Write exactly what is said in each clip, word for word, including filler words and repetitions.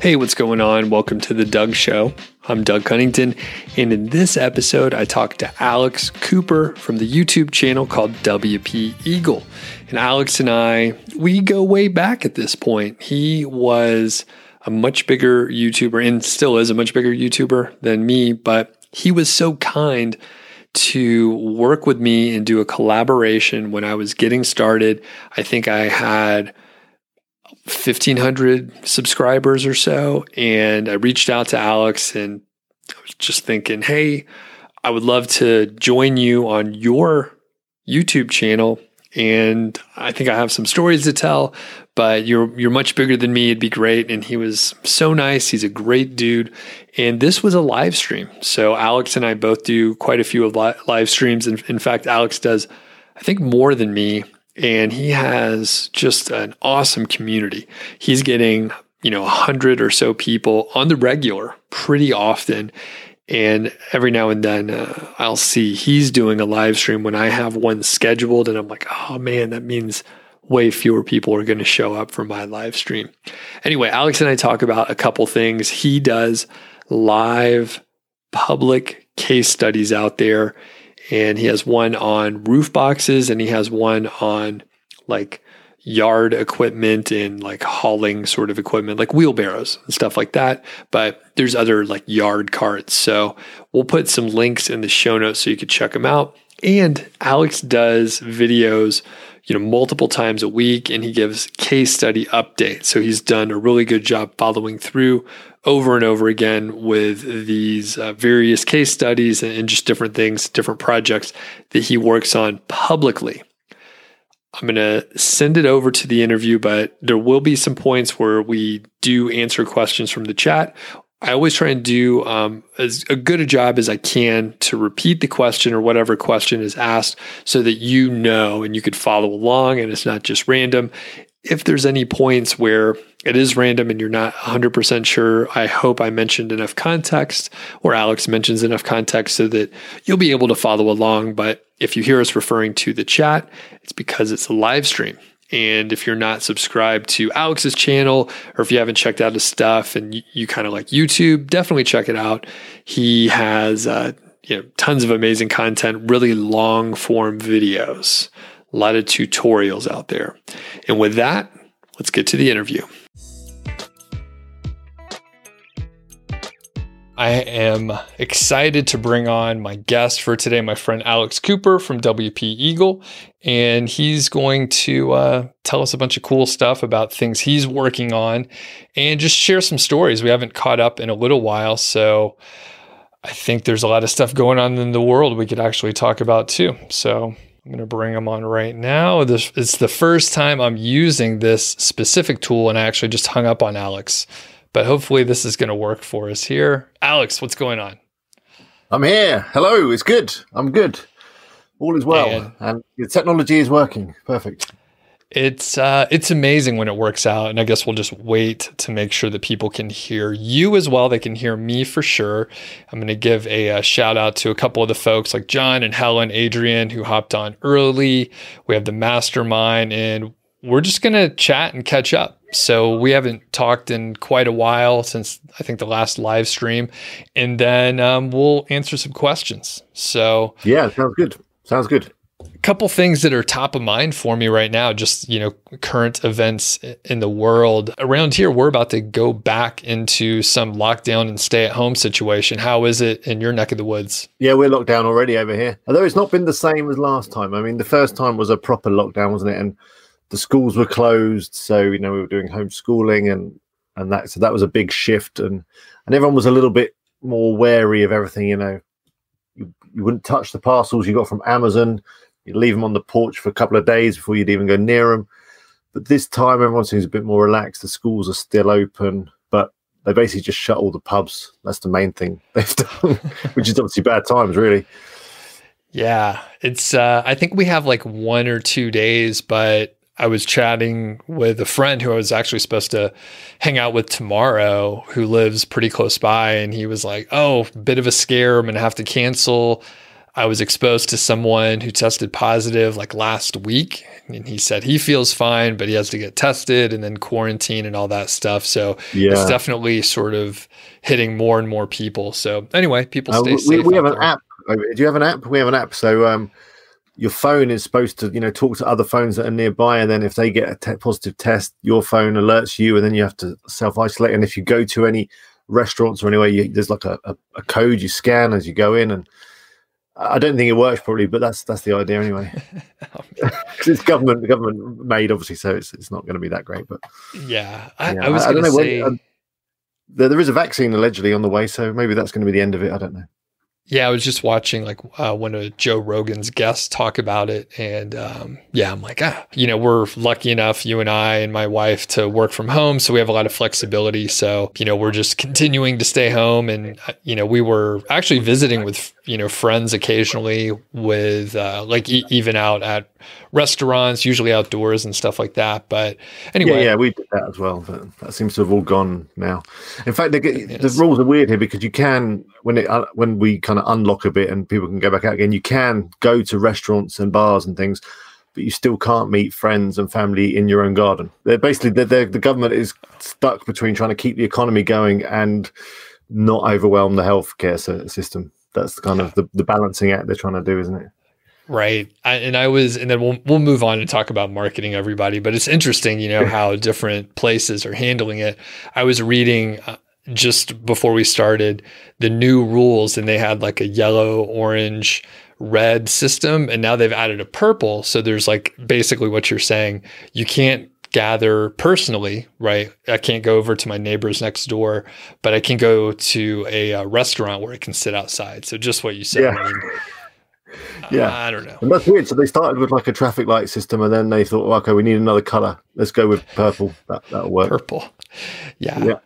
Hey, what's going on? Welcome to The Doug Show. I'm Doug Cunnington, and in this episode, I talked to Alex Cooper from the YouTube channel called W P Eagle. And Alex and I, we go way back at this point. He was a much bigger YouTuber and still is a much bigger YouTuber than me, but he was so kind to work with me and do a collaboration when I was getting started. I think I had fifteen hundred subscribers or so. And I reached out to Alex and I was just thinking, hey, I would love to join you on your YouTube channel. And I think I have some stories to tell, but you're you're much bigger than me. It'd be great. And he was so nice. He's a great dude. And this was a live stream. So Alex and I both do quite a few of li- live streams. And in, in fact, Alex does, I think, more than me. And he has just an awesome community. He's getting, you know, a hundred or so people on the regular pretty often. And every now and then uh, I'll see he's doing a live stream when I have one scheduled. And I'm like, oh man, that means way fewer people are going to show up for my live stream. Anyway, Alex and I talk about a couple things. He does live public case studies out there. And he has one on roof boxes and he has one on like yard equipment and like hauling sort of equipment, like wheelbarrows and stuff like that. But there's other like yard carts. So we'll put some links in the show notes so you could check them out. And Alex does videos, you know, multiple times a week, and he gives case study updates. So he's done a really good job following through over and over again with these uh, various case studies and, and just different things, different projects that he works on publicly. I'm going to send it over to the interview, but there will be some points where we do answer questions from the chat. I always try and do um, as a good a job as I can to repeat the question or whatever question is asked so that you know and you could follow along and it's not just random. If there's any points where it is random and you're not one hundred percent sure, I hope I mentioned enough context or Alex mentions enough context so that you'll be able to follow along. But if you hear us referring to the chat, it's because it's a live stream. And if you're not subscribed to Alex's channel, or if you haven't checked out his stuff and you, you kind of like YouTube, definitely check it out. He has uh, you know, tons of amazing content, really long form videos, a lot of tutorials out there. And with that, let's get to the interview. I am excited to bring on my guest for today, my friend Alex Cooper from W P Eagle, and he's going to uh, tell us a bunch of cool stuff about things he's working on and just share some stories. We haven't caught up in a little while, so I think there's a lot of stuff going on in the world we could actually talk about too. So I'm going to bring him on right now. This, it's the first time I'm using this specific tool, and I actually just hung up on Alex. But hopefully this is going to work for us here. Alex, what's going on? I'm here. Hello. It's good. I'm good. All is well. And, and the technology is working. Perfect. It's uh, it's amazing when it works out. And I guess we'll just wait to make sure that people can hear you as well. They can hear me for sure. I'm going to give a, a shout out to a couple of the folks like John and Helen, Adrian, who hopped on early. We have the mastermind, and we're just going to chat and catch up. So we haven't talked in quite a while since I think the last live stream, and then um, we'll answer some questions. So yeah, sounds good. Sounds good. A couple things that are top of mind for me right now, just, you know, current events in the world around here. We're about to go back into some lockdown and stay at home situation. How is it in your neck of the woods? Yeah, we're locked down already over here, although it's not been the same as last time. I mean, the first time was a proper lockdown, wasn't it? And the schools were closed, so, you know, we were doing homeschooling and, and that. So that was a big shift, and, and everyone was a little bit more wary of everything, you know. You, you wouldn't touch the parcels you got from Amazon. You'd leave them on the porch for a couple of days before you'd even go near them. But this time, everyone seems a bit more relaxed. The schools are still open, but they basically just shut all the pubs. That's the main thing they've done, which is obviously bad times, really. Yeah, it's. Uh, I think we have like one or two days, but I was chatting with a friend who I was actually supposed to hang out with tomorrow, who lives pretty close by. And he was like, oh, bit of a scare. I'm going to have to cancel. I was exposed to someone who tested positive like last week, and he said he feels fine, but he has to get tested and then quarantine and all that stuff. So yeah. It's definitely sort of hitting more and more people. So anyway, people stay uh, we, safe. We have an there. app. Do you have an app? We have an app. So um, your phone is supposed to, you know, talk to other phones that are nearby, and then if they get a te- positive test, your phone alerts you, and then you have to self-isolate. And if you go to any restaurants or anywhere, you, there's like a, a, a code you scan as you go in, and I don't think it works probably, but that's that's the idea anyway. oh, it's government government made, obviously, so it's it's not going to be that great. But yeah, I, yeah, I was going to say when, uh, there, there is a vaccine allegedly on the way, so maybe that's going to be the end of it. I don't know. Yeah, I was just watching like uh, one of Joe Rogan's guests talk about it, and um, yeah, I'm like, ah, you know, we're lucky enough, you and I and my wife, to work from home, so we have a lot of flexibility. So you know, we're just continuing to stay home, and you know, we were actually visiting with. You know, friends occasionally with uh, like e- even out at restaurants, usually outdoors and stuff like that. But anyway, yeah, yeah we did that as well. But that seems to have all gone now. In fact, the, the rules are weird here because you can, when it uh, when we kind of unlock a bit and people can go back out again, you can go to restaurants and bars and things, but you still can't meet friends and family in your own garden. They're basically they're, they're, the government is stuck between trying to keep the economy going and not overwhelm the healthcare system. That's kind of the, the balancing act they're trying to do, isn't it? Right. I, and I was, and then we'll we'll move on and talk about marketing, everybody. But it's interesting, you know, how different places are handling it. I was reading uh, just before we started the new rules, and they had like a yellow, orange, red system, and now they've added a purple. So there's like basically what you're saying. You can't gather personally, right? I can't go over to my neighbors next door, but I can go to a uh, restaurant where I can sit outside. So just what you said. Yeah. I mean, yeah. I don't know. And that's weird. So they started with like a traffic light system, and then they thought, well, okay, we need another color. Let's go with purple. That, that'll work. Purple. Yeah. Yeah.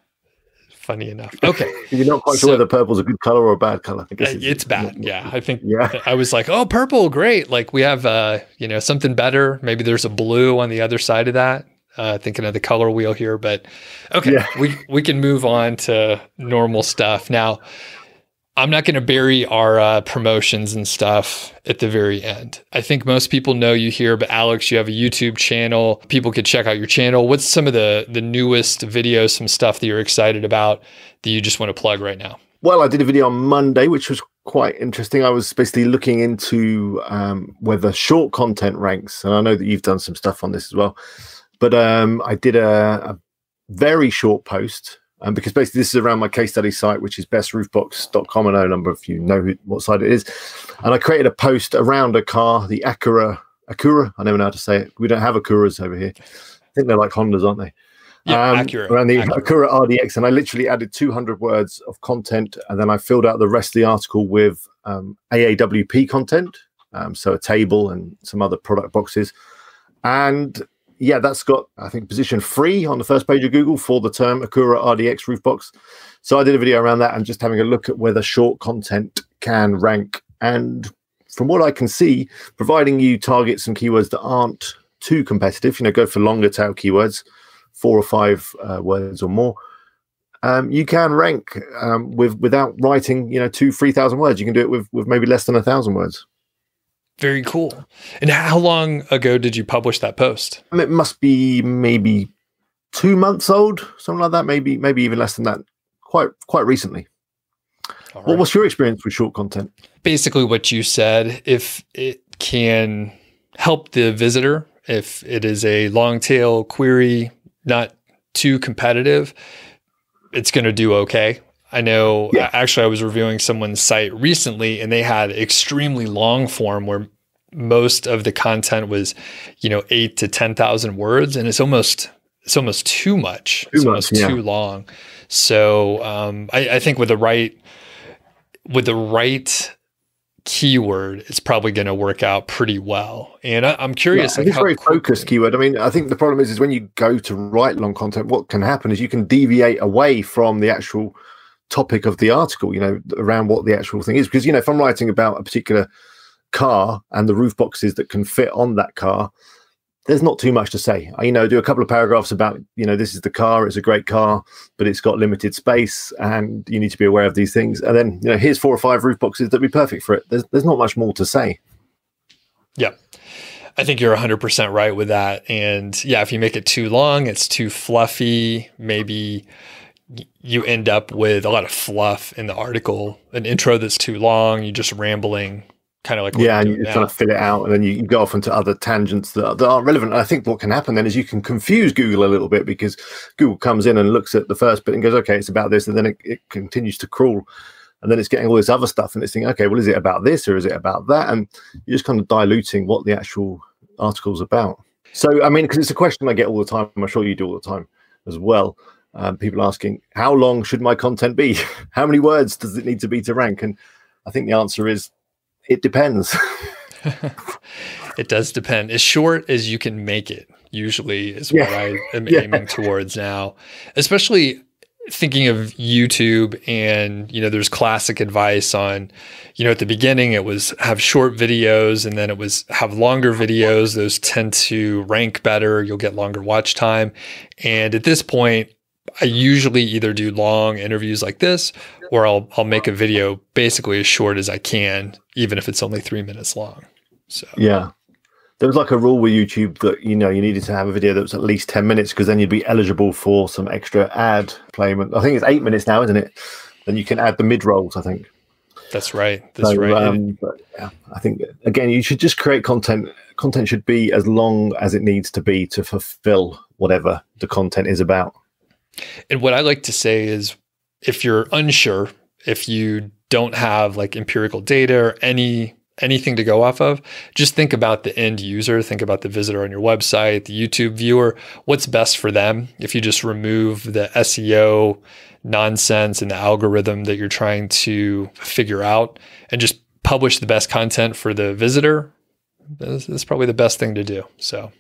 Funny enough. Okay. You're not quite so, sure whether purple is a good color or a bad color. I guess it's, it's bad. Yeah. I think yeah. I was like, oh, purple. Great. Like we have, uh, you know, something better. Maybe there's a blue on the other side of that. Uh, thinking of the color wheel here, but okay, yeah. we, we can move on to normal stuff. Now, I'm not going to bury our uh, promotions and stuff at the very end. I think most people know you here, but Alex, you have a YouTube channel. People could check out your channel. What's some of the, the newest videos, some stuff that you're excited about that you just want to plug right now? Well, I did a video on Monday, which was quite interesting. I was basically looking into um, whether short content ranks, and I know that you've done some stuff on this as well. But um, I did a, a very short post um, because basically this is around my case study site, which is best roof box dot com. I know a number of you know who, what site it is. And I created a post around a car, the Acura. Acura? I never know how to say it. We don't have Acuras over here. I think they're like Hondas, aren't they? Yeah, um, Acura. Around the Acura. Acura R D X. And I literally added two hundred words of content. And then I filled out the rest of the article with um, A A W P content. Um, so a table and some other product boxes. And... yeah, that's got, I think, position three on the first page of Google for the term Acura R D X roof box. So I did a video around that and just having a look at whether short content can rank. And from what I can see, providing you target some keywords that aren't too competitive, you know, go for longer tail keywords, four or five uh, words or more, um, you can rank um, with without writing, you know, two, three thousand words. You can do it with, with maybe less than a thousand words. Very cool. And how long ago did you publish that post? It must be maybe two months old, something like that. Maybe, maybe even less than that. Quite, quite recently. All right. Well, what's your experience with short content? Basically, what you said. If it can help the visitor, if it is a long tail query, not too competitive, it's going to do okay. I know, yeah. Actually, I was reviewing someone's site recently, and they had extremely long form where most of the content was, you know, eight to ten thousand words, and it's almost it's almost too much. Too it's much, almost yeah. too long. So um, I, I think with the right with the right keyword, it's probably going to work out pretty well. And I, I'm curious, yeah, like it's how very quickly. Focused keyword. I mean, I think the problem is is when you go to write long content, what can happen is you can deviate away from the actual topic of the article, you know, around what the actual thing is. Because, you know, if I'm writing about a particular car and the roof boxes that can fit on that car, there's not too much to say. I, you know, do a couple of paragraphs about, you know, this is the car, it's a great car, but it's got limited space and you need to be aware of these things. And then, you know, here's four or five roof boxes that'd be perfect for it. There's, there's not much more to say. Yeah. I think you're one hundred percent right with that. And yeah, if you make it too long, it's too fluffy. Maybe you end up with a lot of fluff in the article, an intro that's too long, you're just rambling. Kind of like yeah, and you're now. trying to fill it out, and then you go off into other tangents that, that aren't relevant. And I think what can happen then is you can confuse Google a little bit, because Google comes in and looks at the first bit and goes, "Okay, it's about this," and then it, it continues to crawl, and then it's getting all this other stuff, and it's thinking, "Okay, well, is it about this or is it about that?" And you're just kind of diluting what the actual article's about. So, I mean, because it's a question I get all the time, I'm sure you do all the time as well. Um, people asking, "How long should my content be? How many words does it need to be to rank?" And I think the answer is, it depends. It does depend. As short as you can make it, usually, is what yeah. I am yeah. aiming towards now, especially thinking of YouTube. And, you know, there's classic advice on, you know, at the beginning it was have short videos, and then it was have longer videos. Those tend to rank better. You'll get longer watch time. And at this point, I usually either do long interviews like this, or I'll I'll make a video basically as short as I can, even if it's only three minutes long. So yeah, there was like a rule with YouTube that, you know, you needed to have a video that was at least ten minutes, because then you'd be eligible for some extra ad payment. I think it's eight minutes now, isn't it? Then you can add the mid rolls. I think that's right. That's so, right. Um, but yeah, I think again, you should just create content. Content should be as long as it needs to be to fulfill whatever the content is about. And what I like to say is, if you're unsure, if you don't have like empirical data or any anything to go off of, just think about the end user, think about the visitor on your website, the YouTube viewer, what's best for them. If you just remove the S E O nonsense and the algorithm that you're trying to figure out and just publish the best content for the visitor, that's, that's probably the best thing to do. So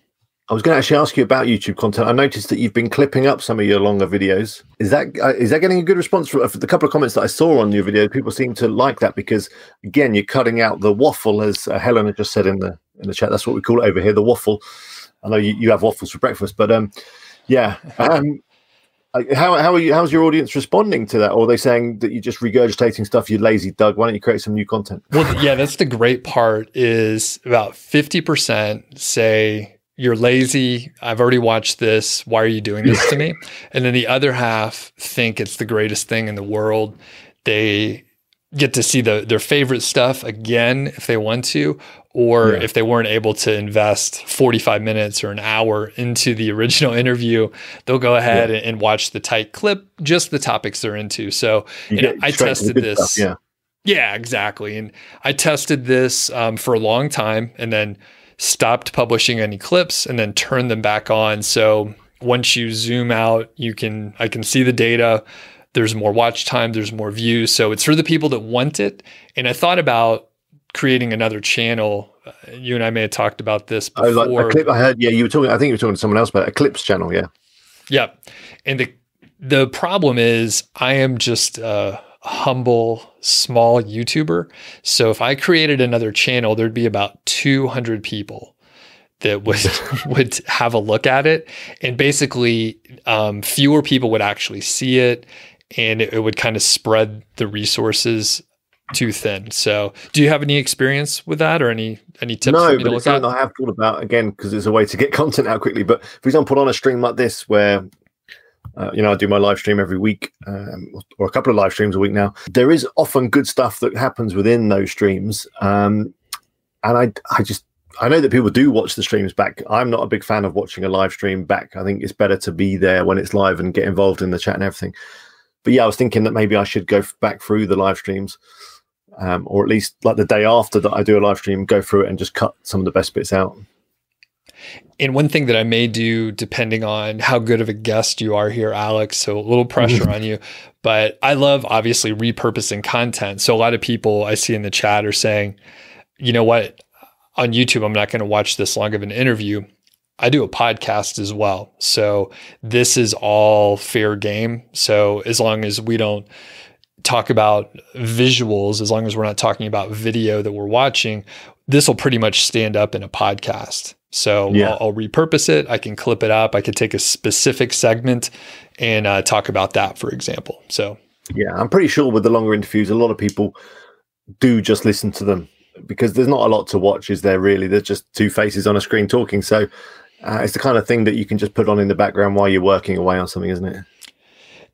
I was going to actually ask you about YouTube content. I noticed that you've been clipping up some of your longer videos. Is that uh, is that getting a good response? For, for the couple of comments that I saw on your video, people seem to like that, because again, you're cutting out the waffle, as uh, Helena just said in the in the chat. That's what we call it over here, the waffle. I know you, you have waffles for breakfast, but um, yeah. Um, how how are you? How's your audience responding to that? Or are they saying that you're just regurgitating stuff? You're lazy, Doug. Why don't you create some new content? Well, yeah, that's the great part. Is about fifty percent say, "You're lazy. I've already watched this. Why are you doing this to me?" And then the other half think it's the greatest thing in the world. They get to see the, their favorite stuff again if they want to, or yeah. if they weren't able to invest forty-five minutes or an hour into the original interview, they'll go ahead yeah. and, and watch the tight clip, just the topics they're into. So you know, I tested this. Stuff, yeah. yeah, exactly. And I tested this um, for a long time, and then stopped publishing any clips, and then turned them back on. So once you zoom out, you can, I can see the data. There's more watch time, there's more views. So it's for the people that want it. And I thought about creating another channel. You and I may have talked about this before. I was like, a clip I heard, yeah, you were talking, I think you were talking to someone else about a clips channel. Yeah. Yeah. And the, the problem is I am just, uh, humble, small YouTuber. So if I created another channel, there'd be about two hundred people that would would have a look at it. And basically, um, fewer people would actually see it, and it, it would kind of spread the resources too thin. So do you have any experience with that, or any any tips? No, but it's something I have thought about, again, because it's a way to get content out quickly. But for example, on a stream like this where Uh, you know, I do my live stream every week, um, or a couple of live streams a week now. There is often good stuff that happens within those streams. Um, and I I just, I know that people do watch the streams back. I'm not a big fan of watching a live stream back. I think it's better to be there when it's live and get involved in the chat and everything. But yeah, I was thinking that maybe I should go back through the live streams, um, or at least like the day after that I do a live stream, go through it and just cut some of the best bits out. And one thing that I may do, depending on how good of a guest you are here, Alex, so a little pressure on you, but I love obviously repurposing content. So a lot of people I see in the chat are saying, you know what, on YouTube, I'm not going to watch this long of an interview. I do a podcast as well. So this is all fair game. So as long as we don't talk about visuals, as long as we're not talking about video that we're watching, this will pretty much stand up in a podcast. So yeah. I'll, I'll repurpose it. I can clip it up. I could take a specific segment and uh, talk about that, for example. So yeah, I'm pretty sure with the longer interviews, a lot of people do just listen to them because there's not a lot to watch, is there really? There's just two faces on a screen talking. So uh, it's the kind of thing that you can just put on in the background while you're working away on something, isn't it?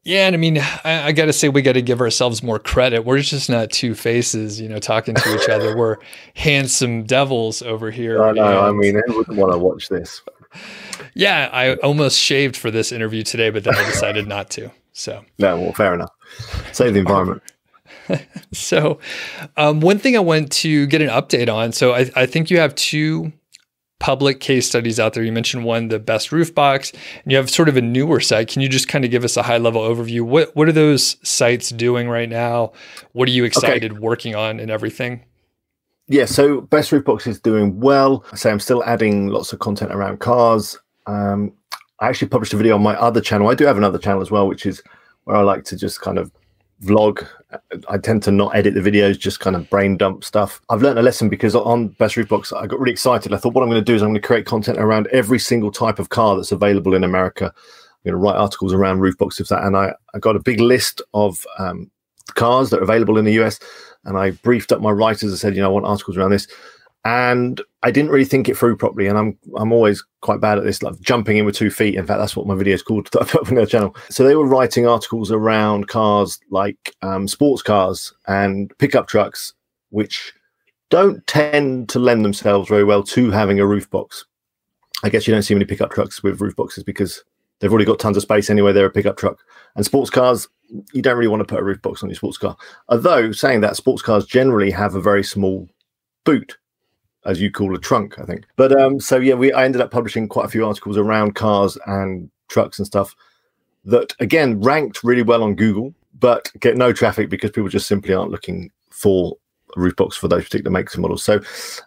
Yeah, and I mean, I, I got to say, we got to give ourselves more credit. We're just not two faces, you know, talking to each other. We're handsome devils over here. I know. I mean, I wouldn't want to watch this. Yeah, I almost shaved for this interview today, but then I decided not to. So no, well, fair enough. Save the environment. So, um, one thing I want to get an update on. So, I, I think you have two public case studies out there. You mentioned one, the Best Roof Box, and you have sort of a newer site. Can you just kind of give us a high level overview? What what are those sites doing right now? What are you excited okay. working on and everything? Yeah, so Best Roof Box is doing well. So I'm still adding lots of content around cars. Um, I actually published a video on my other channel. I do have another channel as well, which is where I like to just kind of vlog. I tend to not edit the videos, just kind of brain dump stuff. I've learned a lesson because on Best Roof Box, I got really excited. I thought what I'm going to do is I'm going to create content around every single type of car that's available in America. I'm going to write articles around roof boxes, and I, I got a big list of um, cars that are available in the U S, and I briefed up my writers and said, you know, I want articles around this. And I didn't really think it through properly, and I'm I'm always quite bad at this, like jumping in with two feet. In fact, that's what my video is called that I put up on their channel. So they were writing articles around cars like um, sports cars and pickup trucks, which don't tend to lend themselves very well to having a roof box. I guess you don't see many pickup trucks with roof boxes because they've already got tons of space anyway. They're a pickup truck. And sports cars, you don't really want to put a roof box on your sports car. Although, saying that, sports cars generally have a very small boot, as you call a trunk, I think. But um, so yeah, we I ended up publishing quite a few articles around cars and trucks and stuff that, again, ranked really well on Google, but get no traffic because people just simply aren't looking for a roof box for those particular makes and models. So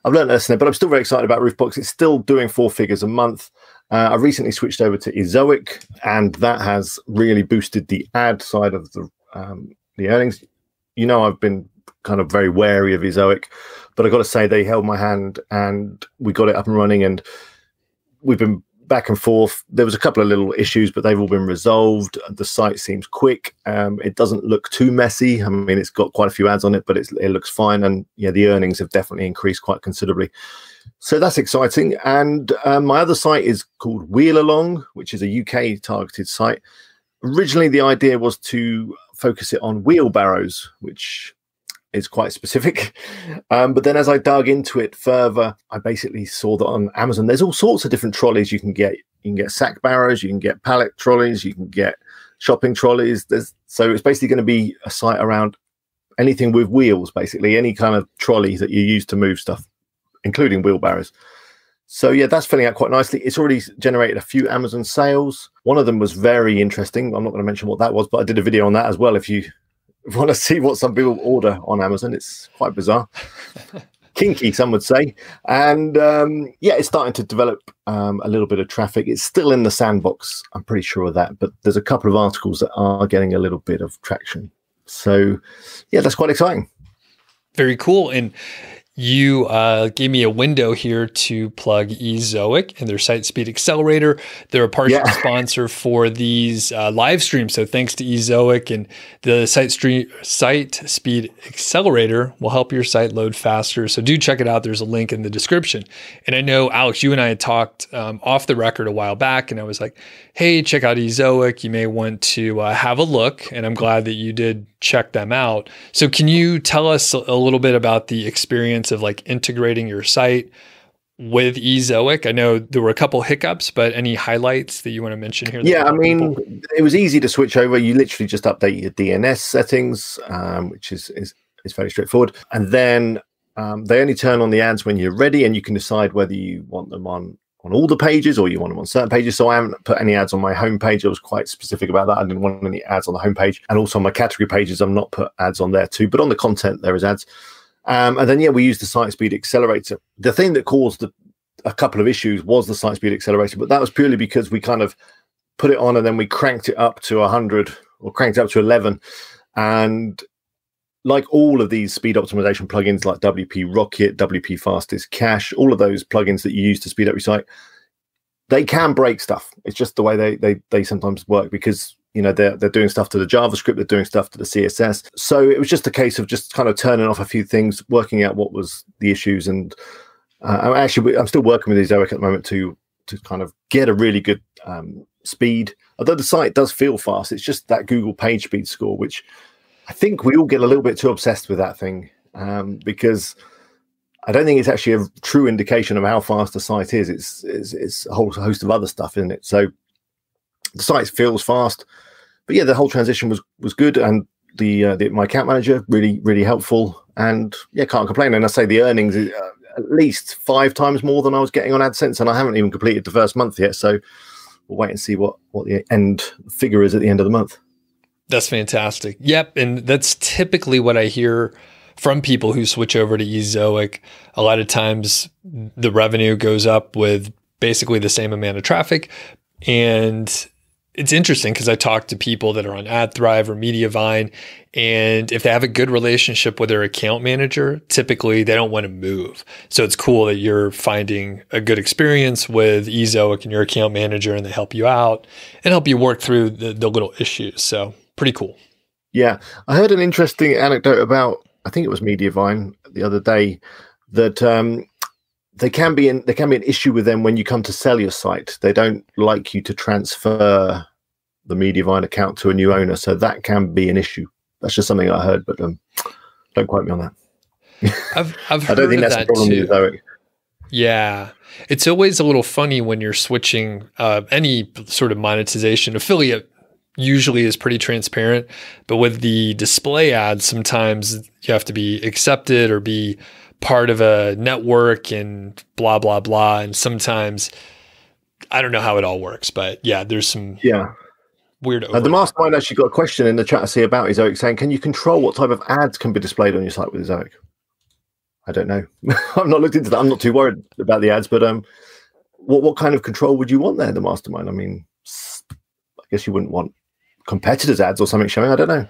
I've learned a lesson there, but I'm still very excited about roof box. It's still doing four figures a month. Uh, I recently switched over to Ezoic, and that has really boosted the ad side of the um, the earnings. You know, I've been kind of very wary of Ezoic, but I got to say they held my hand and we got it up and running, and we've been back and forth. There was a couple of little issues, but they've all been resolved. The site seems quick. Um, it doesn't look too messy. I mean, it's got quite a few ads on it, but it's, it looks fine. And yeah, the earnings have definitely increased quite considerably. So that's exciting. And um, my other site is called Wheel Along, which is a U K targeted site. Originally, the idea was to focus it on wheelbarrows, which is quite specific. Um, but then as I dug into it further, I basically saw that on Amazon, there's all sorts of different trolleys you can get. You can get sack barrows, you can get pallet trolleys, you can get shopping trolleys. There's, so it's basically going to be a site around anything with wheels, basically any kind of trolley that you use to move stuff, including wheelbarrows. So yeah, that's filling out quite nicely. It's already generated a few Amazon sales. One of them was very interesting. I'm not going to mention what that was, but I did a video on that as well. If you want to see what some people order on Amazon, it's quite bizarre. Kinky, some would say. And um, yeah, it's starting to develop um, a little bit of traffic. It's still in the sandbox, I'm pretty sure of that, but there's a couple of articles that are getting a little bit of traction. So yeah, that's quite exciting. Very cool. And you uh, gave me a window here to plug Ezoic and their Site Speed Accelerator. They're a partial yeah. sponsor for these uh, live streams. So thanks to Ezoic and the Site, stream, Site Speed Accelerator will help your site load faster. So do check it out. There's a link in the description. And I know, Alex, you and I had talked um, off the record a while back, and I was like, hey, check out Ezoic. You may want to uh, have a look. And I'm glad that you did check them out. So can you tell us a little bit about the experience of like integrating your site with Ezoic? I know there were a couple hiccups, but any highlights that you want to mention here? Yeah, I mean, people? It was easy to switch over. You literally just update your D N S settings, um, which is, is, is fairly straightforward. And then um, they only turn on the ads when you're ready, and you can decide whether you want them on, on all the pages or you want them on certain pages. So I haven't put any ads on my homepage. I was quite specific about that. I didn't want any ads on the homepage. And also on my category pages, I'm not put ads on there too, but on the content, there is ads. Um, and then, yeah, we used the Site Speed Accelerator. The thing that caused the, a couple of issues was the Site Speed Accelerator, but that was purely because we kind of put it on and then we cranked it up to one hundred or cranked it up to eleven. And like all of these speed optimization plugins like W P Rocket, W P Fastest Cache, all of those plugins that you use to speed up your site, they can break stuff. It's just the way they they they sometimes work, because you know they're, they're doing stuff to the JavaScript, they're doing stuff to the C S S. So it was just a case of just kind of turning off a few things, working out what was the issues. And uh, I'm actually, I'm still working with Ezoic at the moment to to kind of get a really good um, speed. Although the site does feel fast, it's just that Google page speed score, which I think we all get a little bit too obsessed with that thing, um, because I don't think it's actually a true indication of how fast the site is. It's, it's, it's a whole host of other stuff, isn't it? So the site feels fast, but yeah, the whole transition was was good, and the, uh, the my account manager really really helpful, and yeah, can't complain. And I say the earnings is uh, at least five times more than I was getting on AdSense, and I haven't even completed the first month yet. So we'll wait and see what what the end figure is at the end of the month. That's fantastic. Yep, and that's typically what I hear from people who switch over to Ezoic. A lot of times, the revenue goes up with basically the same amount of traffic, and it's interesting because I talk to people that are on AdThrive or Mediavine, and if they have a good relationship with their account manager, typically they don't want to move. So it's cool that you're finding a good experience with Ezoic and your account manager, and they help you out and help you work through the, the little issues. So pretty cool. Yeah. I heard an interesting anecdote about, I think it was Mediavine the other day, that um, They can be in, there can be an issue with them when you come to sell your site. They don't like you to transfer the Mediavine account to a new owner, so that can be an issue. That's just something I heard, but um, don't quote me on that. I've, I've I don't heard think that's that a problem too. With yeah, it's always a little funny when you're switching uh, any sort of monetization. Affiliate usually is pretty transparent, but with the display ads, sometimes you have to be accepted or be part of a network and blah, blah, blah. And sometimes I don't know how it all works, but yeah, there's some yeah weird. Uh, the mastermind actually got a question in the chat I see about Ezoic saying, can you control what type of ads can be displayed on your site with Ezoic? I don't know. I've not looked into that. I'm not too worried about the ads, but um, what, what kind of control would you want there, the mastermind? I mean, I guess you wouldn't want competitors' ads or something showing. I don't know.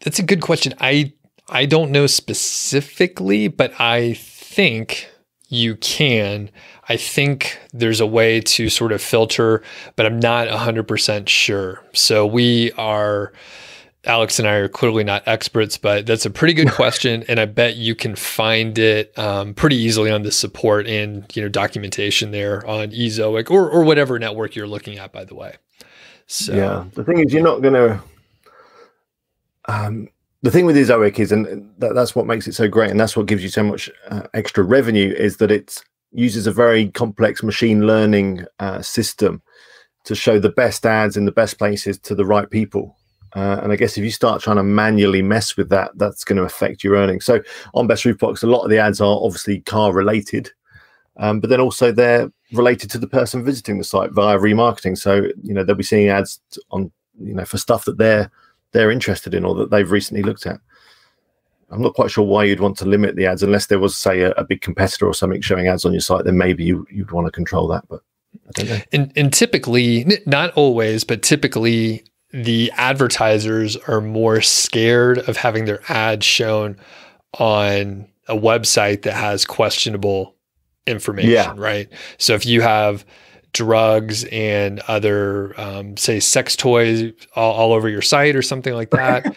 That's a good question. I, I don't know specifically, but I think you can. I think there's a way to sort of filter, but I'm not one hundred percent sure. So we are, Alex and I are clearly not experts, but that's a pretty good question. And I bet you can find it um, pretty easily on the support and you know documentation there on Ezoic or, or whatever network you're looking at, by the way. So yeah, the thing is you're not going to... Um, The thing with Ezoic is, and that, that's what makes it so great, and that's what gives you so much uh, extra revenue, is that it uses a very complex machine learning uh, system to show the best ads in the best places to the right people. Uh, and I guess if you start trying to manually mess with that, that's going to affect your earnings. So on Best Roof Box, a lot of the ads are obviously car related, um, but then also they're related to the person visiting the site via remarketing. So you know they'll be seeing ads on you know for stuff that they're they're interested in or that they've recently looked at. I'm not quite sure why you'd want to limit the ads unless there was, say, a, a big competitor or something showing ads on your site. Then maybe you, you'd want to control that, but I don't know. And, and typically, not always, but typically the advertisers are more scared of having their ad shown on a website that has questionable information, yeah. right? So if you have drugs and other, um, say, sex toys all, all over your site or something like that,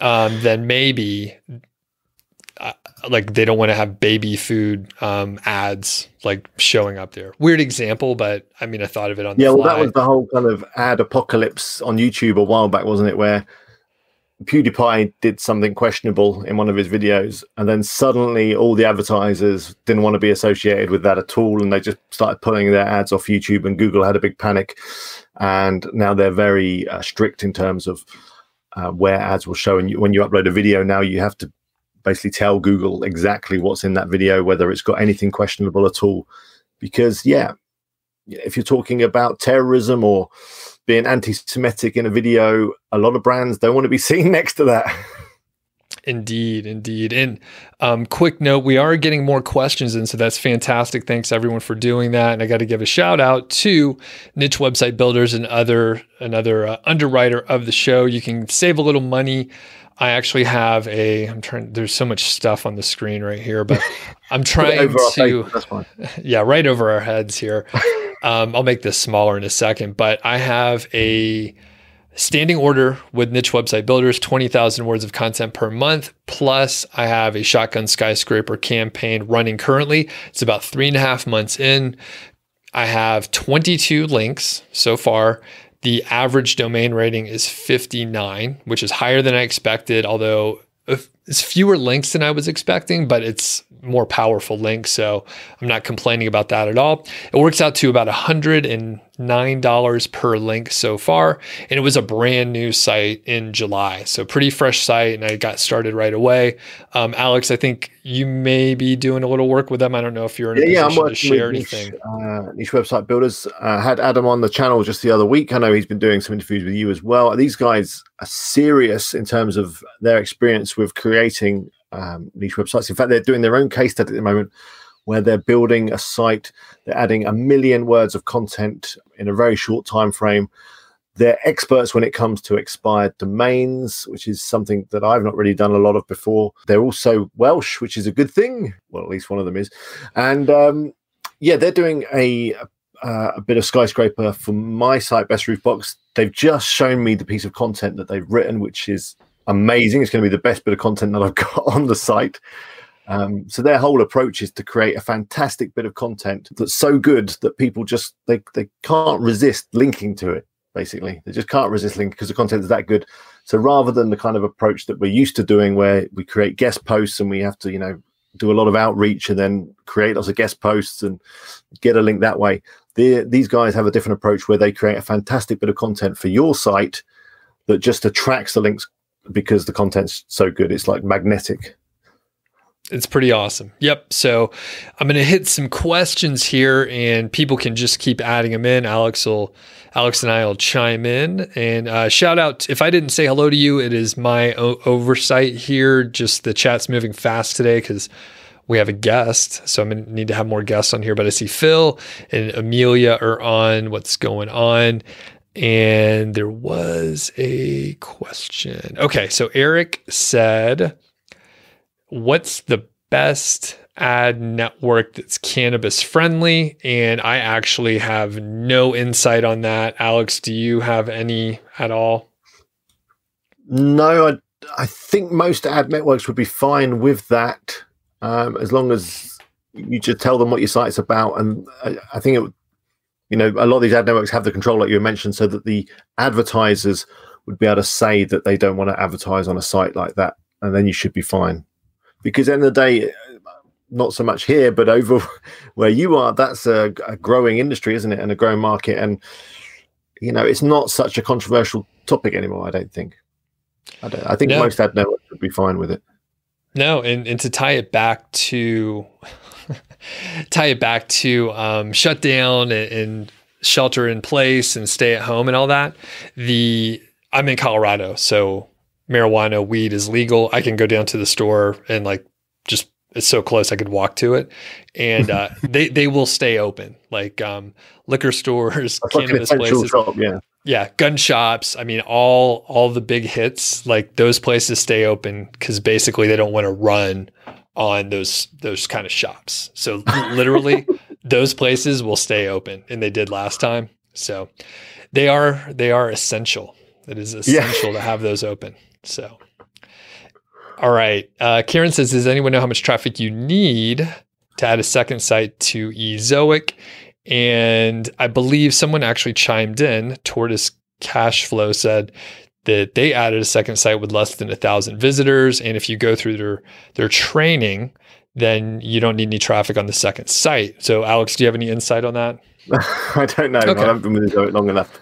um, then maybe uh, like they don't want to have baby food um, ads like showing up there. Weird example, but I mean, I thought of it on the yeah, fly. Well, that was the whole kind of ad apocalypse on YouTube a while back, wasn't it? Where PewDiePie did something questionable in one of his videos, and then suddenly all the advertisers didn't want to be associated with that at all, and they just started pulling their ads off YouTube, and Google had a big panic, and now they're very uh, strict in terms of uh, where ads will show. And you, when you upload a video now, you have to basically tell Google exactly what's in that video, whether it's got anything questionable at all, because yeah if you're talking about terrorism or being anti-Semitic in a video, a lot of brands don't want to be seen next to that. Indeed, indeed. And um, quick note, we are getting more questions in, so that's fantastic. Thanks everyone for doing that. And I got to give a shout out to Niche Website Builders and other another uh, underwriter of the show. You can save a little money. I actually have a, I'm trying, there's so much stuff on the screen right here, but I'm trying to, that's fine. Yeah, right over our heads here. um, I'll make this smaller in a second, but I have a standing order with Niche Website Builders, twenty thousand words of content per month. Plus I have a Shotgun Skyscraper campaign running currently. It's about three and a half months in. I have twenty-two links so far. The average domain rating is fifty-nine, which is higher than I expected, although it's fewer links than I was expecting, but it's more powerful links. So I'm not complaining about that at all. It works out to about one hundred nine dollars per link so far. And it was a brand new site in July. So pretty fresh site, and I got started right away. Um, Alex, I think you may be doing a little work with them. I don't know if you're in a yeah, position yeah, to share anything. Niche, uh, Niche Website Builders. Uh, had Adam on the channel just the other week. I know he's been doing some interviews with you as well. These guys are serious in terms of their experience with creating um, niche websites. In fact, they're doing their own case study at the moment where they're building a site. They're adding a million words of content in a very short time frame. They're experts when it comes to expired domains, which is something that I've not really done a lot of before. They're also Welsh, which is a good thing. Well, at least one of them is. And um, yeah, they're doing a, uh, a bit of skyscraper for my site, Best Roof Box. They've just shown me the piece of content that they've written, which is amazing. It's going to be the best bit of content that I've got on the site. Um, so their whole approach is to create a fantastic bit of content that's so good that people just, they, they can't resist linking to it, basically. They just can't resist linking because the content is that good. So rather than the kind of approach that we're used to doing where we create guest posts and we have to, you know, do a lot of outreach and then create lots of guest posts and get a link that way, the, these guys have a different approach where they create a fantastic bit of content for your site that just attracts the links because the content's so good. It's like magnetic. It's pretty awesome. Yep. So I'm going to hit some questions here, and people can just keep adding them in. Alex will, Alex and I will chime in. And uh, shout out, if I didn't say hello to you, it is my o- oversight here. Just the chat's moving fast today because we have a guest. So I'm going to need to have more guests on here. But I see Phil and Amelia are on. What's going on? And there was a question. Okay. So Eric said, what's the best ad network that's cannabis friendly? And I actually have no insight on that. Alex, do you have any at all? No, I, I think most ad networks would be fine with that, um, as long as you just tell them what your site's about. And I, I think, it, you know, a lot of these ad networks have the control, like you mentioned, so that the advertisers would be able to say that they don't want to advertise on a site like that. And then you should be fine. Because at the end of the day, not so much here, but over where you are, that's a, a growing industry, isn't it? And a growing market. And, you know, it's not such a controversial topic anymore, I don't think. I, don't, I think no. Most ad networks would be fine with it. No, and, and to tie it back to, tie it back to um, shutdown and, and shelter in place and stay at home and all that, the I'm in Colorado, so marijuana, weed is legal. I can go down to the store and like, just, it's so close I could walk to it. And uh, they, they will stay open. Like um, liquor stores, that's cannabis like places. Shop, yeah. yeah. Gun shops. I mean, all, all the big hits, like those places stay open because basically they don't want to run on those, those kind of shops. So literally those places will stay open, and they did last time. So they are, they are essential. It is essential yeah. to have those open. So, all right. Uh, Karen says, does anyone know how much traffic you need to add a second site to Ezoic? And I believe someone actually chimed in. Tortoise Cashflow said that they added a second site with less than a thousand visitors. And if you go through their, their training, then you don't need any traffic on the second site. So Alex, do you have any insight on that? I don't know. Okay. I haven't been with Ezoic long enough.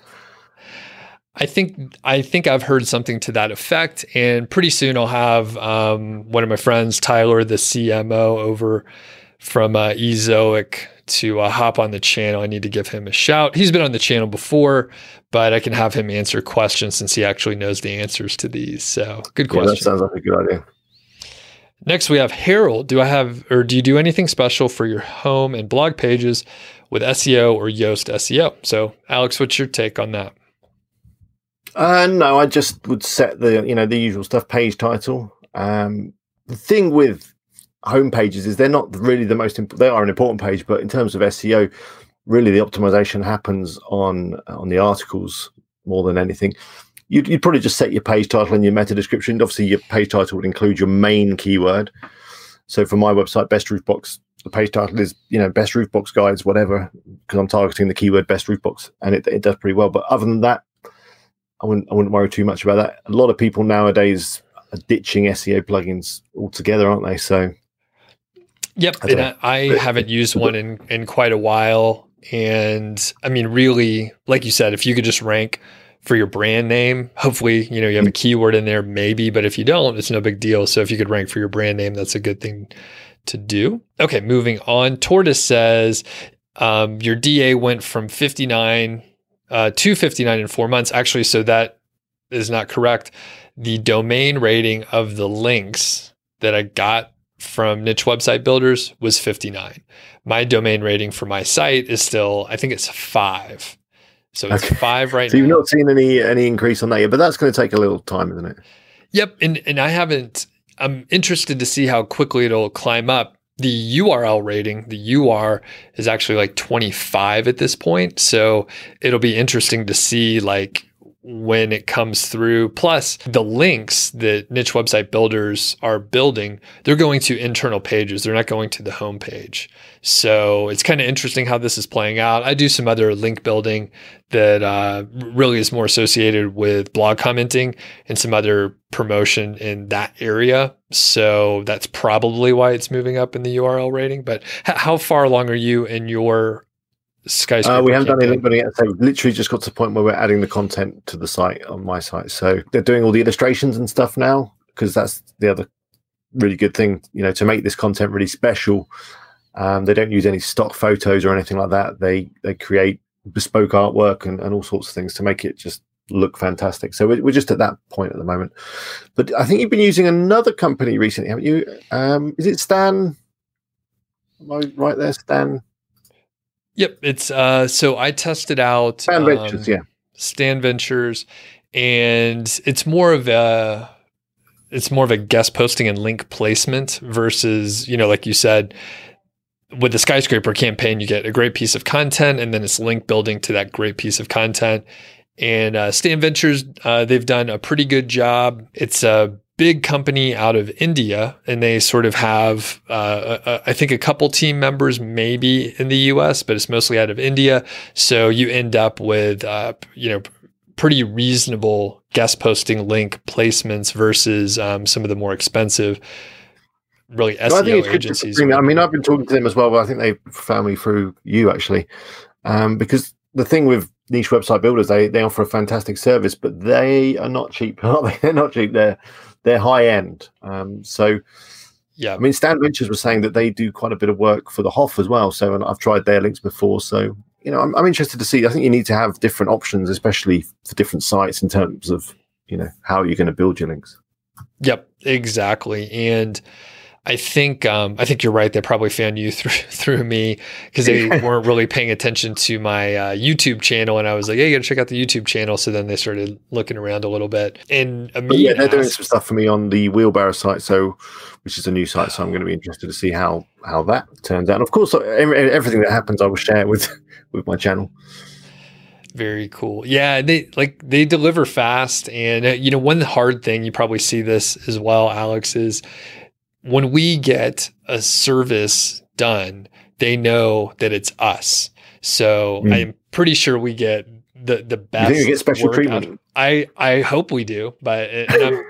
I think I think I've heard something to that effect, and pretty soon I'll have um, one of my friends, Tyler, the C M O over from uh, Ezoic, to uh, hop on the channel. I need to give him a shout. He's been on the channel before, but I can have him answer questions since he actually knows the answers to these. So good question. Yeah, that sounds like a good idea. Next, we have Harold. Do I have, or do you do anything special for your home and blog pages with S E O or Yoast S E O? So Alex, what's your take on that? Uh, no, I just would set the, you know, the usual stuff, page title. Um, the thing with home pages is they're not really the most important, they are an important page, but in terms of S E O, really the optimization happens on, on the articles more than anything. You'd, you'd probably just set your page title and your meta description. Obviously, your page title would include your main keyword. So for my website, Best Roof Box, the page title is, you know, Best Roof Box Guides, whatever, because I'm targeting the keyword Best Roof Box, and it, it does pretty well. But other than that, I wouldn't, I wouldn't worry too much about that. A lot of people nowadays are ditching S E O plugins altogether, aren't they? So, yep, I, and I, I haven't used one in, in quite a while. And I mean, really, like you said, if you could just rank for your brand name, hopefully, you know, you have a keyword in there maybe, but if you don't, it's no big deal. So if you could rank for your brand name, that's a good thing to do. Okay, moving on. Tortoise says, um, your D A went from fifty-nine uh, to fifty-nine in four months. Actually, so that is not correct. The domain rating of the links that I got from Niche Website Builders was fifty-nine. My domain rating for my site is still, I think it's five. So it's okay. five right now. So you've now. not seen any any increase on that yet, but that's going to take a little time, isn't it? Yep, and and I haven't. I'm interested to see how quickly it'll climb up. The U R L rating, the U R is actually like twenty-five at this point, so it'll be interesting to see like when it comes through. Plus, the links that Niche Website Builders are building, they're going to internal pages. They're not going to the homepage. So it's kind of interesting how this is playing out. I do some other link building that uh, really is more associated with blog commenting and some other promotion in that area. So that's probably why it's moving up in the U R L rating. But h- how far along are you in your Uh, we haven't done anything, but so we've literally just got to the point where we're adding the content to the site on my site. So they're doing all the illustrations and stuff now, because that's the other really good thing, you know, to make this content really special. Um, they don't use any stock photos or anything like that. They they create bespoke artwork and, and all sorts of things to make it just look fantastic. So we're, we're just at that point at the moment. But I think you've been using another company recently, haven't you? Um, is it Stan? Am I right there, Stan? Yep, it's uh, so I tested out Stan Ventures, um, yeah, Stan Ventures, and it's more of a it's more of a guest posting and link placement versus, you know, like you said, with the skyscraper campaign, you get a great piece of content and then it's link building to that great piece of content. And uh, Stan Ventures, uh, they've done a pretty good job. It's a big company out of India, and they sort of have, uh, a, I think, a couple team members maybe in the U S, but it's mostly out of India. So you end up with, uh, you know, pretty reasonable guest posting link placements versus um, some of the more expensive, really S E O well, I think it's agencies. Good to I mean, I've been talking to them as well, but I think they found me through you actually, um, because the thing with Niche Website Builders, they they offer a fantastic service, but they are not cheap, are they? They're not cheap. They're They're high end, um, so yeah. I mean, Stan Ventures was saying that they do quite a bit of work for the Hof as well. So, and I've tried their links before. So, you know, I'm, I'm interested to see. I think you need to have different options, especially for different sites, in terms of, you know, how you're going to build your links. Yep, exactly. And I think um, I think you're right. They probably found you through through me, because they weren't really paying attention to my uh, YouTube channel, and I was like, "Hey, you got to check out the YouTube channel." So then they started looking around a little bit, and yeah, they're asked, doing some stuff for me on the Wheelbarrow site, so which is a new site. So I'm going to be interested to see how how that turns out. And of course, everything that happens, I will share with with my channel. Very cool. Yeah, they like they deliver fast, and uh, you know, one hard thing, you probably see this as well, Alex, is when we get a service done, they know that it's us. So mm. I'm pretty sure we get the, the best. You think we get special treatment? I, I hope we do, but it, and I'm,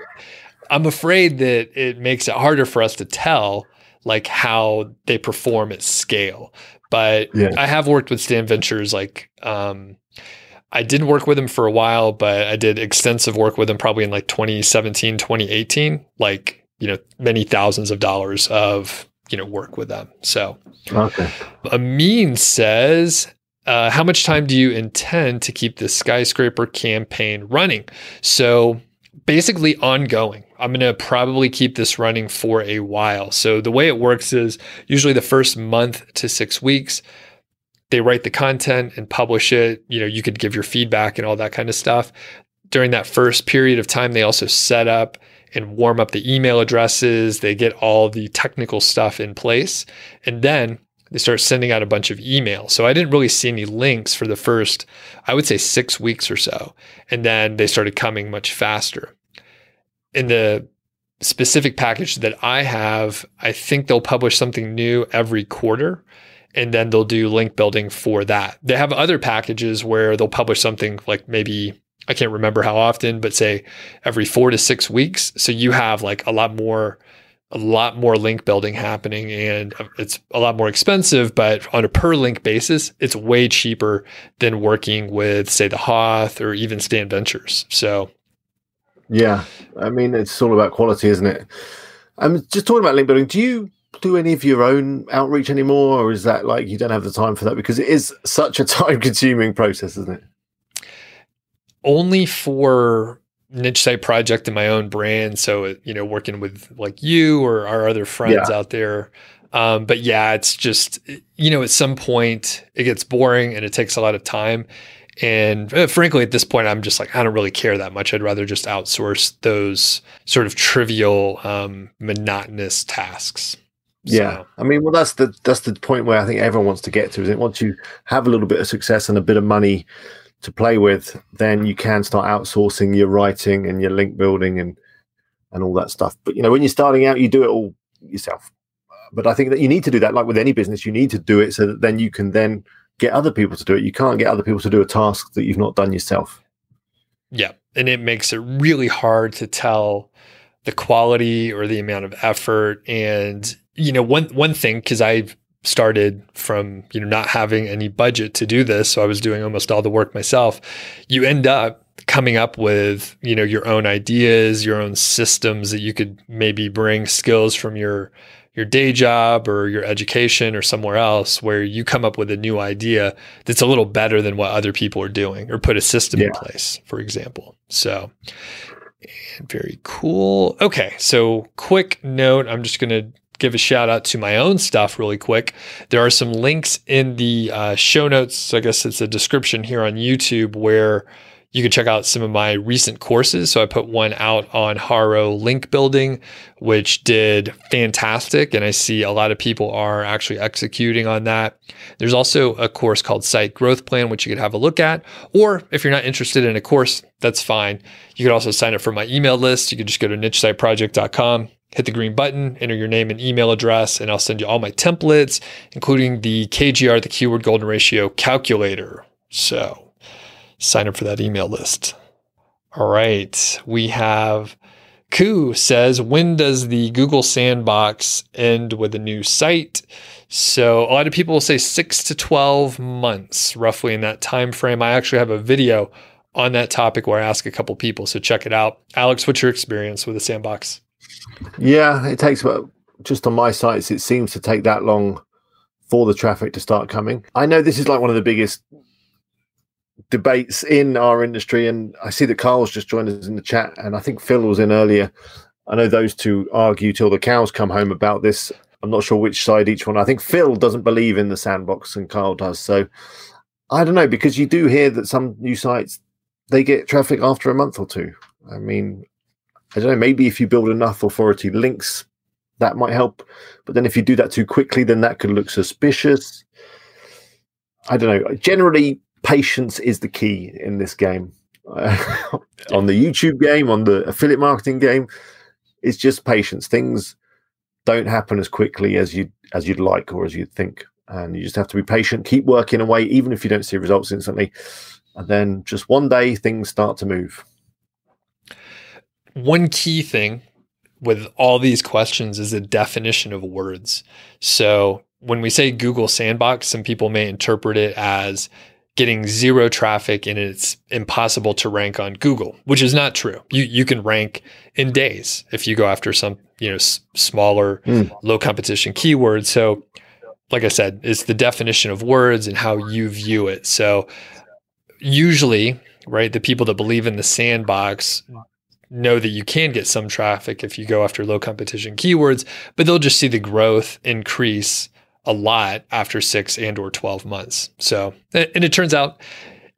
I'm afraid that it makes it harder for us to tell like how they perform at scale. But yeah. I have worked with Stan Ventures. Like, um, I didn't work with him for a while, but I did extensive work with him probably in like twenty seventeen, twenty eighteen, like, you know, many thousands of dollars of, you know, work with them. So okay. Amin says, uh, how much time do you intend to keep the skyscraper campaign running? So basically ongoing. I'm going to probably keep this running for a while. So the way it works is usually the first month to six weeks, they write the content and publish it. You know, you could give your feedback and all that kind of stuff. During that first period of time, they also set up and warm up the email addresses. They get all the technical stuff in place. And then they start sending out a bunch of emails. So I didn't really see any links for the first, I would say six weeks or so. And then they started coming much faster. In the specific package that I have, I think they'll publish something new every quarter. And then they'll do link building for that. They have other packages where they'll publish something like maybe, I can't remember how often, but say every four to six weeks. So you have like a lot more, a lot more link building happening, and it's a lot more expensive, but on a per link basis, it's way cheaper than working with say the Hoth or even Stan Ventures. So. Yeah. I mean, it's all about quality, isn't it? I'm just talking about link building. Do you do any of your own outreach anymore, or is that like you don't have the time for that? Because it is such a time-consuming process, isn't it? Only for niche site project and my own brand. So, you know, working with like you or our other friends yeah. out there. Um, but yeah, it's just, you know, at some point it gets boring and it takes a lot of time. And uh, frankly, at this point, I'm just like, I don't really care that much. I'd rather just outsource those sort of trivial, um, monotonous tasks. So. Yeah. I mean, well, that's the, that's the point where I think everyone wants to get to, is it? Once you have a little bit of success and a bit of money to play with, then you can start outsourcing your writing and your link building and and all that stuff. But you know, when you're starting out, you do it all yourself. But I think that you need to do that, like with any business, you need to do it so that then you can then get other people to do it. You can't get other people to do a task that you've not done yourself. Yeah, and it makes it really hard to tell the quality or the amount of effort. And you know, one one thing, because I've started from, you know, not having any budget to do this. So I was doing almost all the work myself. You end up coming up with, you know, your own ideas, your own systems that you could maybe bring skills from your, your day job or your education or somewhere else, where you come up with a new idea that's a little better than what other people are doing, or put a system yeah. in place, for example. So very cool. Okay. So quick note, I'm just going to give a shout out to my own stuff really quick. There are some links in the uh, show notes. I guess it's a description here on YouTube where you can check out some of my recent courses. So I put one out on Haro link building, which did fantastic. And I see a lot of people are actually executing on that. There's also a course called Site Growth Plan, which you could have a look at. Or if you're not interested in a course, that's fine. You could also sign up for my email list. You could just go to niche site project dot com. Hit the green button, enter your name and email address, and I'll send you all my templates, including the K G R, the keyword golden ratio calculator. So sign up for that email list. All right. We have Koo says, when does the Google sandbox end with a new site? So a lot of people will say six to twelve months, roughly in that time frame. I actually have a video on that topic where I ask a couple people. So check it out. Alex, what's your experience with the sandbox? Yeah, it takes about, just on my sites, it seems to take that long for the traffic to start coming. I know this is like one of the biggest debates in our industry, and I see that Carl's just joined us in the chat, and I think Phil was in earlier. I know those two argue till the cows come home about this. I'm not sure which side each one. I think Phil doesn't believe in the sandbox and Carl does. So I don't know, because you do hear that some new sites, they get traffic after a month or two. I mean, I don't know, maybe if you build enough authority links, that might help. But then if you do that too quickly, then that could look suspicious. I don't know. Generally, patience is the key in this game. Uh, on the YouTube game, on the affiliate marketing game, it's just patience. Things don't happen as quickly as, you, as you'd like or as you'd think. And you just have to be patient, keep working away, even if you don't see results instantly. And then just one day, things start to move. One key thing with all these questions is the definition of words. So when we say Google sandbox, some people may interpret it as getting zero traffic and it's impossible to rank on Google, which is not true. You you can rank in days if you go after some, you know, s- smaller, mm. low competition keywords. So like I said, it's the definition of words and how you view it. So usually, right, the people that believe in the sandbox know that you can get some traffic if you go after low competition keywords, but they'll just see the growth increase a lot after six and or twelve months. So, and it turns out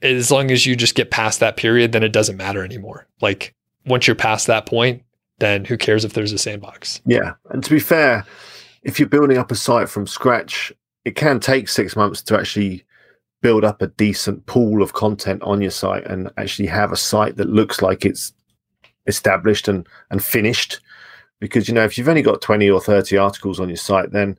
as long as you just get past that period, then it doesn't matter anymore. Like once you're past that point, then who cares if there's a sandbox? Yeah. And to be fair, if you're building up a site from scratch, it can take six months to actually build up a decent pool of content on your site and actually have a site that looks like it's established and, and finished. Because, you know, if you've only got twenty or thirty articles on your site, then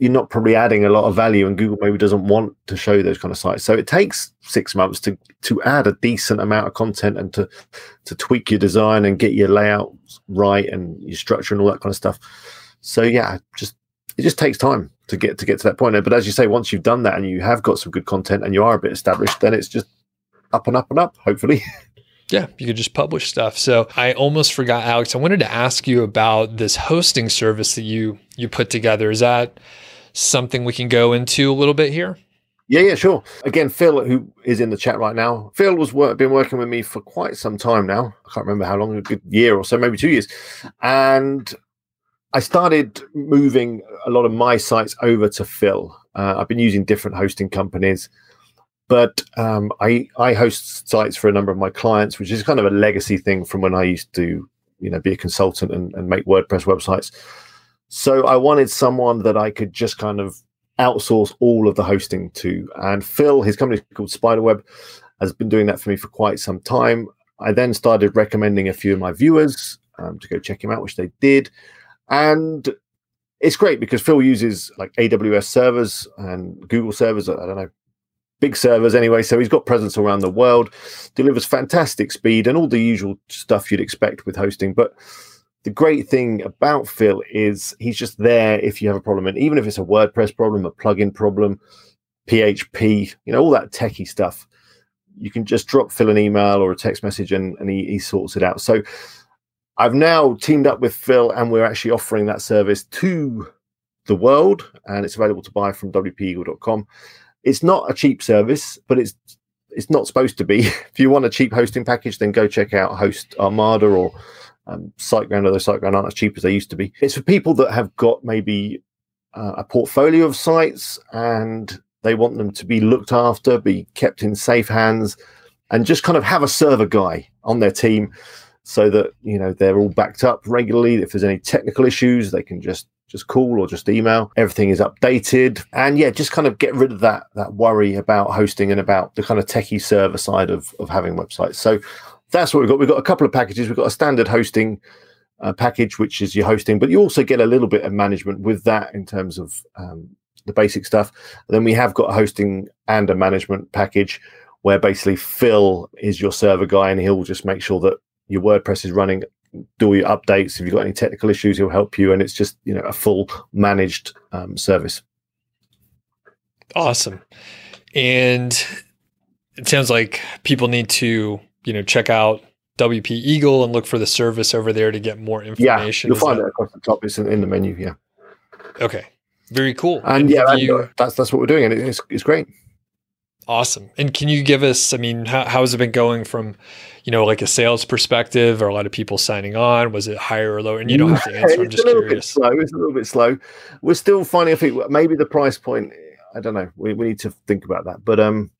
you're not probably adding a lot of value, and Google maybe doesn't want to show those kind of sites. So it takes six months to to add a decent amount of content and to to tweak your design and get your layout right and your structure and all that kind of stuff. So yeah, just it just takes time to get to get to that point. But as you say, once you've done that and you have got some good content and you are a bit established, then it's just up and up and up, hopefully. Yeah, you could just publish stuff. So I almost forgot, Alex, I wanted to ask you about this hosting service that you you put together. Is that something we can go into a little bit here? Yeah, yeah, sure. Again, Phil, who is in the chat right now, Phil was work, been working with me for quite some time now. I can't remember how long, a good year or so, maybe two years. And I started moving a lot of my sites over to Phil. Uh, I've been using different hosting companies. But um, I, I host sites for a number of my clients, which is kind of a legacy thing from when I used to, you know, be a consultant and, and make WordPress websites. So I wanted someone that I could just kind of outsource all of the hosting to. And Phil, his company is called Spiderweb, has been doing that for me for quite some time. I then started recommending a few of my viewers um, to go check him out, which they did. And it's great because Phil uses like A W S servers and Google servers. I don't know. Big servers anyway, so he's got presence around the world, delivers fantastic speed and all the usual stuff you'd expect with hosting. But the great thing about Phil is he's just there if you have a problem. And even if it's a WordPress problem, a plugin problem, P H P, you know, all that techie stuff, you can just drop Phil an email or a text message and, and he, he sorts it out. So I've now teamed up with Phil and we're actually offering that service to the world, and it's available to buy from W P Eagle dot com. It's not a cheap service, but it's it's not supposed to be. If you want a cheap hosting package, then go check out Host Armada or um, SiteGround, although SiteGround aren't as cheap as they used to be. It's for people that have got maybe uh, a portfolio of sites and they want them to be looked after, be kept in safe hands, and just kind of have a server guy on their team so that, you know, they're all backed up regularly. If there's any technical issues, they can just just call or just email. Everything is updated. And yeah, just kind of get rid of that that worry about hosting and about the kind of techie server side of, of having websites. So that's what we've got. We've got a couple of packages. We've got a standard hosting uh, package, which is your hosting, but you also get a little bit of management with that in terms of um, the basic stuff. And then we have got a hosting and a management package where basically Phil is your server guy and he'll just make sure that your WordPress is running, do all your updates. If you've got any technical issues, he'll help you. And it's just, you know, a full managed um, service. Awesome. And it sounds like people need to, you know, check out W P Eagle and look for the service over there to get more information. Yeah, you'll find that it across the top. It's in, in the menu. Yeah. Okay. Very cool. And, and yeah, and you... uh, that's that's what we're doing. And it's it's great. Awesome. And can you give us, I mean, how, how has it been going from, you know, like a sales perspective? Are a lot of people signing on? Was it higher or lower? And you don't have to answer. It's I'm just a little curious. Bit slow. It's a little bit slow. We're still finding, I think, maybe the price point, I don't know. We, we need to think about that. But um,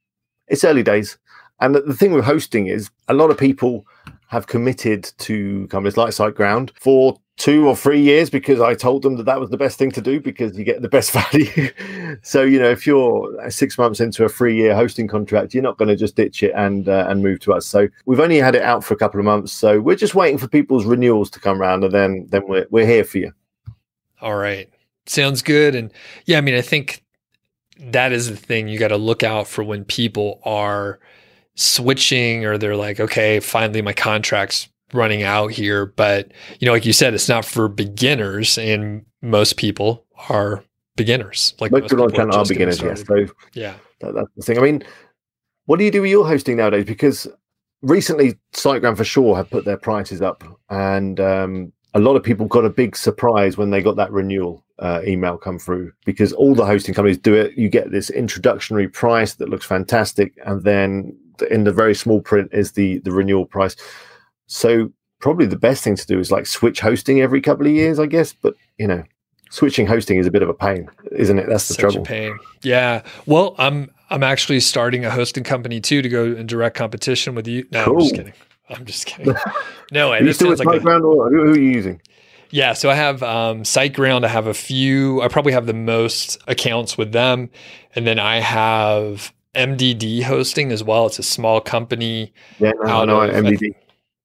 it's early days. And the, the thing with hosting is a lot of people have committed to companies like SiteGround for two or three years because I told them that that was the best thing to do because you get the best value. So, you know, if you're six months into a three year hosting contract, you're not going to just ditch it and, uh, and move to us. So we've only had it out for a couple of months. So we're just waiting for people's renewals to come around and then, then we're, we're here for you. All right. Sounds good. And yeah, I mean, I think that is the thing. You got to look out for when people are switching or they're like, okay, finally my contract's running out here. But, you know, like you said, it's not for beginners and most people are beginners. Like most, most people, people are, are beginners. Yes. So yeah. That, that's the thing. I mean, what do you do with your hosting nowadays? Because recently SiteGround for sure have put their prices up and um, a lot of people got a big surprise when they got that renewal uh, email come through because all the hosting companies do it. You get this introductory price that looks fantastic. And then in the very small print is the, the renewal price. So probably the best thing to do is like switch hosting every couple of years, I guess. But, you know, switching hosting is a bit of a pain, isn't it? That's the Such trouble. A pain. Yeah. Well, I'm I'm actually starting a hosting company too to go in direct competition with you. No, cool. I'm just kidding. I'm just kidding. No, and this sounds like a, or who, who are you using? Yeah, so I have um, SiteGround. I have a few. I probably have the most accounts with them, and then I have M D D hosting as well. It's a small company. Yeah, no, no, of, M D D.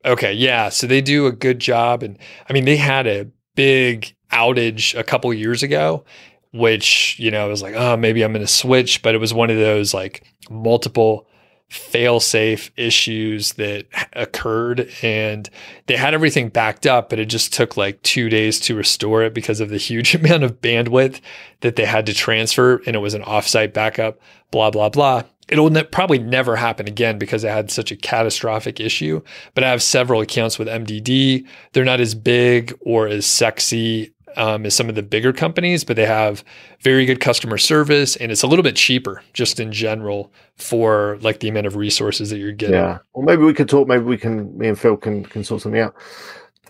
I, okay, yeah. So they do a good job, and I mean they had a big outage a couple years ago, which, you know, I was like, oh, maybe I'm going to switch, but it was one of those like multiple fail-safe issues that occurred, and they had everything backed up, but it just took like two days to restore it because of the huge amount of bandwidth that they had to transfer, and it was an offsite backup, blah, blah, blah. It'll ne- probably never happen again because it had such a catastrophic issue, but I have several accounts with M D D. They're not as big or as sexy Um, is some of the bigger companies, but they have very good customer service, and it's a little bit cheaper just in general for like the amount of resources that you're getting. Yeah. Well, maybe we could talk, maybe we can, me and Phil can, can sort something out.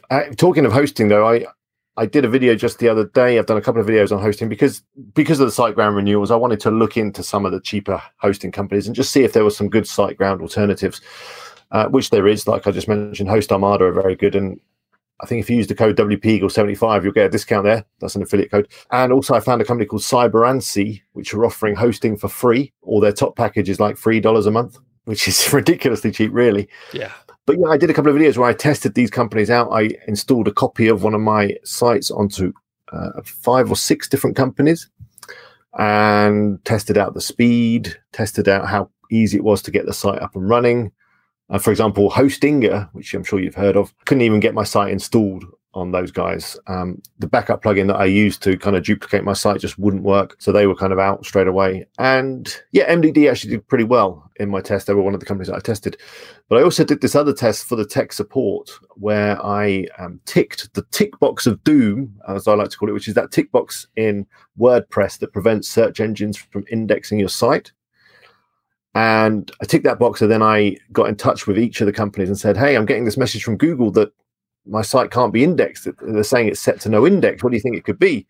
Uh, talking of hosting though, I, I did a video just the other day. I've done a couple of videos on hosting because, because of the SiteGround renewals, I wanted to look into some of the cheaper hosting companies and just see if there was some good SiteGround alternatives, uh, which there is. Like I just mentioned, Host Armada are very good, and I think if you use the code W P Eagle seventy-five, you'll get a discount there. That's an affiliate code. And also I found a company called Cyberancy, which are offering hosting for free. All their top package is like three dollars a month, which is ridiculously cheap, really. Yeah. But yeah, I did a couple of videos where I tested these companies out. I installed a copy of one of my sites onto uh, five or six different companies and tested out the speed, tested out how easy it was to get the site up and running. Uh, for example, Hostinger, which I'm sure you've heard of, couldn't even get my site installed on those guys. Um, the backup plugin that I used to kind of duplicate my site just wouldn't work. So they were kind of out straight away. And yeah, M D D actually did pretty well in my test. They were one of the companies that I tested. But I also did this other test for the tech support where I um, ticked the tick box of doom, as I like to call it, which is that tick box in WordPress that prevents search engines from indexing your site. And I ticked that box, and then I got in touch with each of the companies and said, hey, I'm getting this message from Google that my site can't be indexed. They're saying it's set to no index. What do you think it could be?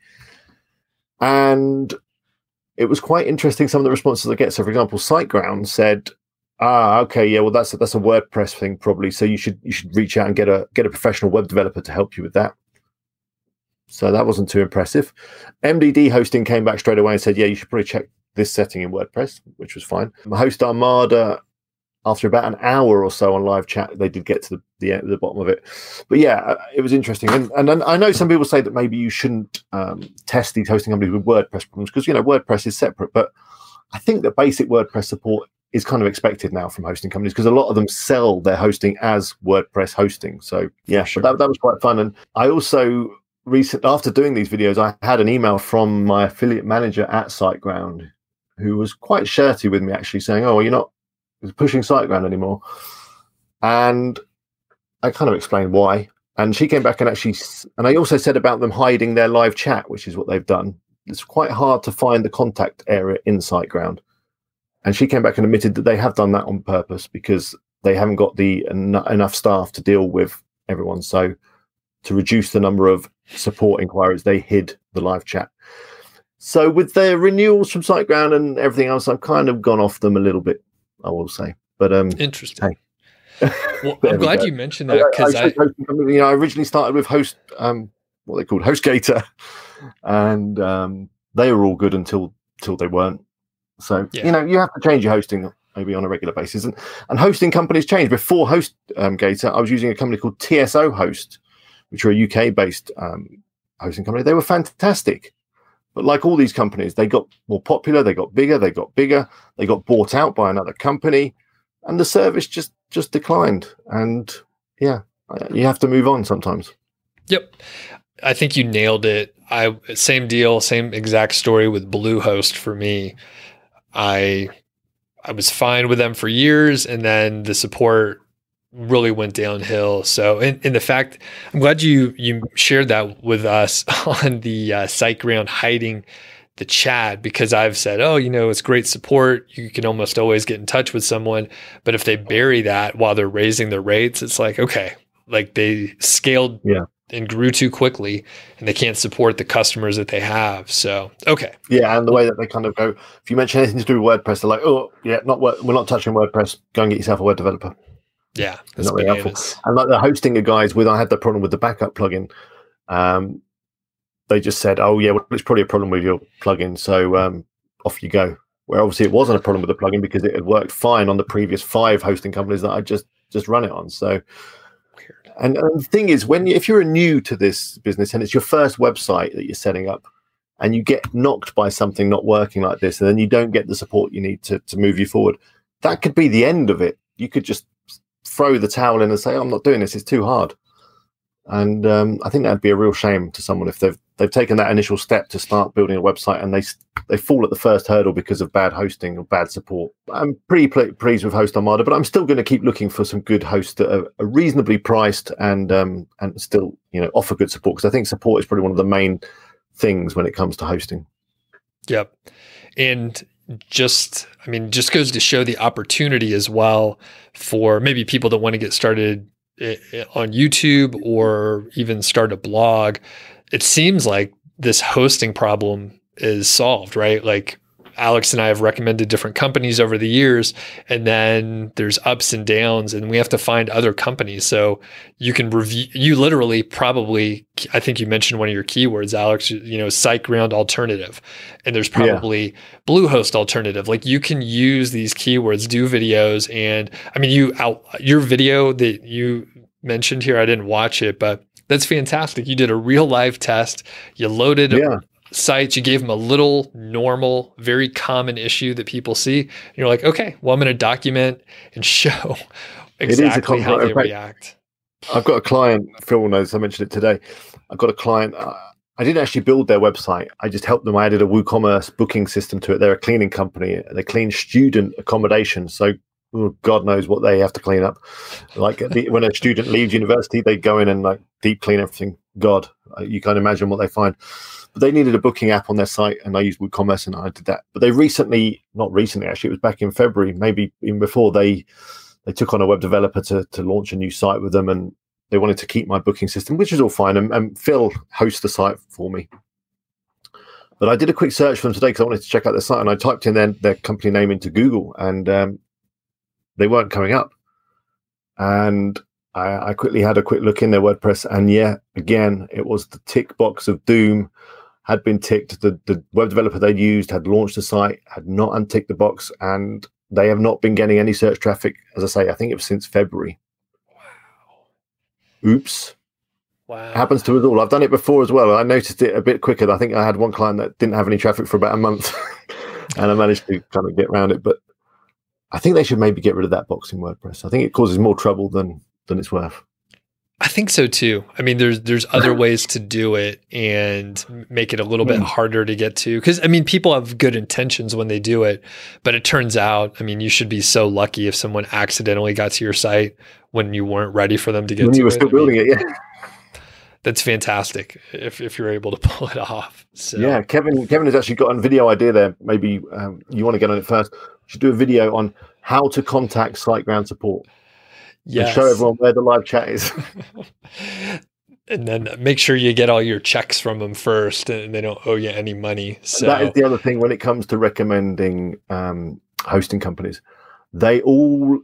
And it was quite interesting, some of the responses I get. So, for example, SiteGround said, ah, okay, yeah, well, that's a, that's a WordPress thing probably. So you should you should reach out and get a get a professional web developer to help you with that. So that wasn't too impressive. M D D hosting came back straight away and said, yeah, you should probably check this setting in WordPress, which was fine. My Host Armada, after about an hour or so on live chat, they did get to the, the, the bottom of it. But yeah, it was interesting. And, and I know some people say that maybe you shouldn't um, test these hosting companies with WordPress problems because, you know, WordPress is separate. But I think that basic WordPress support is kind of expected now from hosting companies because a lot of them sell their hosting as WordPress hosting. So yeah, sure. that, that was quite fun. And I also... Recent, after doing these videos, I had an email from my affiliate manager at SiteGround, who was quite shirty with me, actually saying, "Oh, well, you're not pushing SiteGround anymore." And I kind of explained why. And she came back and actually, and I also said about them hiding their live chat, which is what they've done. It's quite hard to find the contact area in SiteGround. And she came back and admitted that they have done that on purpose because they haven't got the en- enough staff to deal with everyone. So to reduce the number of support inquiries, they hid the live chat. So with their renewals from SiteGround and everything else, I've kind of gone off them a little bit, I will say. But um, interesting. Hey. Well, I'm glad we you mentioned that because I, I, I, you know, I originally started with Host, um, what they called HostGator, and um, they were all good until till they weren't. So yeah. You know, you have to change your hosting maybe on a regular basis, and and hosting companies change. Before HostGator, um, Gator, I was using a company called T S O Host, which are a U K-based um, hosting company. They were fantastic. But like all these companies, they got more popular, they got bigger, they got bigger, they got bought out by another company, and the service just, just declined. And yeah, you have to move on sometimes. Yep. I think you nailed it. I same deal, same exact story with Bluehost for me. I I was fine with them for years, and then the support really went downhill. So in, in the fact, I'm glad you, you shared that with us on the uh, SiteGround hiding the chat, because I've said, oh, you know, it's great support. You can almost always get in touch with someone, but if they bury that while they're raising their rates, it's like, okay, like they scaled yeah. and grew too quickly, and they can't support the customers that they have. So, okay. Yeah. And the way that they kind of go, if you mention anything to do with WordPress, they're like, oh yeah, not we're not touching WordPress. Go and get yourself a web developer. Yeah. That's not really helpful. And like the Hostinger guys with, I had the problem with the backup plugin. Um, they just said, oh yeah, well, it's probably a problem with your plugin. So um, off you go. Where obviously it wasn't a problem with the plugin because it had worked fine on the previous five hosting companies that I just, just run it on. So, and, and the thing is, when you, if you're new to this business and it's your first website that you're setting up and you get knocked by something not working like this, and then you don't get the support you need to, to move you forward, that could be the end of it. You could just throw the towel in and say, oh, I'm not doing this. It's too hard. And um, I think that'd be a real shame to someone if they've they've taken that initial step to start building a website and they they fall at the first hurdle because of bad hosting or bad support. I'm pretty pl- pleased with Host Armada, but I'm still going to keep looking for some good hosts that are, are reasonably priced and um, and still, you know, offer good support, because I think support is probably one of the main things when it comes to hosting. Yep, and just I mean, just goes to show the opportunity as well for maybe people that want to get started on YouTube or even start a blog. It seems like this hosting problem is solved, right? Like Alex and I have recommended different companies over the years, and then there's ups and downs, and we have to find other companies. So you can review, you literally probably, I think you mentioned one of your keywords, Alex, you know, SiteGround alternative, and there's probably yeah. Bluehost alternative. Like you can use these keywords, do videos. And I mean, you out your video that you mentioned here, I didn't watch it, but that's fantastic. You did a real live test. You loaded yeah. sites, you gave them a little normal, very common issue that people see. And you're like, okay, well, I'm going to document and show exactly how they react. I've got a client, Phil knows, I mentioned it today. I've got a client, uh, I didn't actually build their website. I just helped them. I added a WooCommerce booking system to it. They're a cleaning company. They clean student accommodation. So oh, God knows what they have to clean up. Like the, when a student leaves university, they go in and like deep clean everything. God, you can't imagine what they find. But they needed a booking app on their site, and I used WooCommerce, and I did that. But they recently, not recently actually, it was back in February, maybe even before, they they took on a web developer to to launch a new site with them, and they wanted to keep my booking system, which is all fine. And, and Phil hosts the site for me. But I did a quick search for them today because I wanted to check out their site, and I typed in their, their company name into Google, and um, they weren't coming up. And I, I quickly had a quick look in their WordPress, and yeah, again, it was the tick box of doom. Had been ticked. The, the web developer they'd used had launched the site, had not unticked the box, and they have not been getting any search traffic. As I say, I think it was since February. Wow. Oops. Wow. It happens to us all. I've done it before as well. I noticed it a bit quicker. I think I had one client that didn't have any traffic for about a month, and I managed to kind of get around it. But I think they should maybe get rid of that box in WordPress. I think it causes more trouble than than it's worth. I think so too. I mean, there's there's other ways to do it and make it a little bit harder to get to. Because I mean, people have good intentions when they do it, but it turns out, I mean, you should be so lucky if someone accidentally got to your site when you weren't ready for them to get when to it. You were it. still I building mean, it, yeah. That's fantastic if if you're able to pull it off. So yeah, Kevin Kevin has actually got a video idea there. Maybe um, you want to get on it first. We should do a video on how to contact SiteGround support. Yeah. Show everyone where the live chat is. And then make sure you get all your checks from them first and they don't owe you any money. So that is the other thing when it comes to recommending um, hosting companies. They all,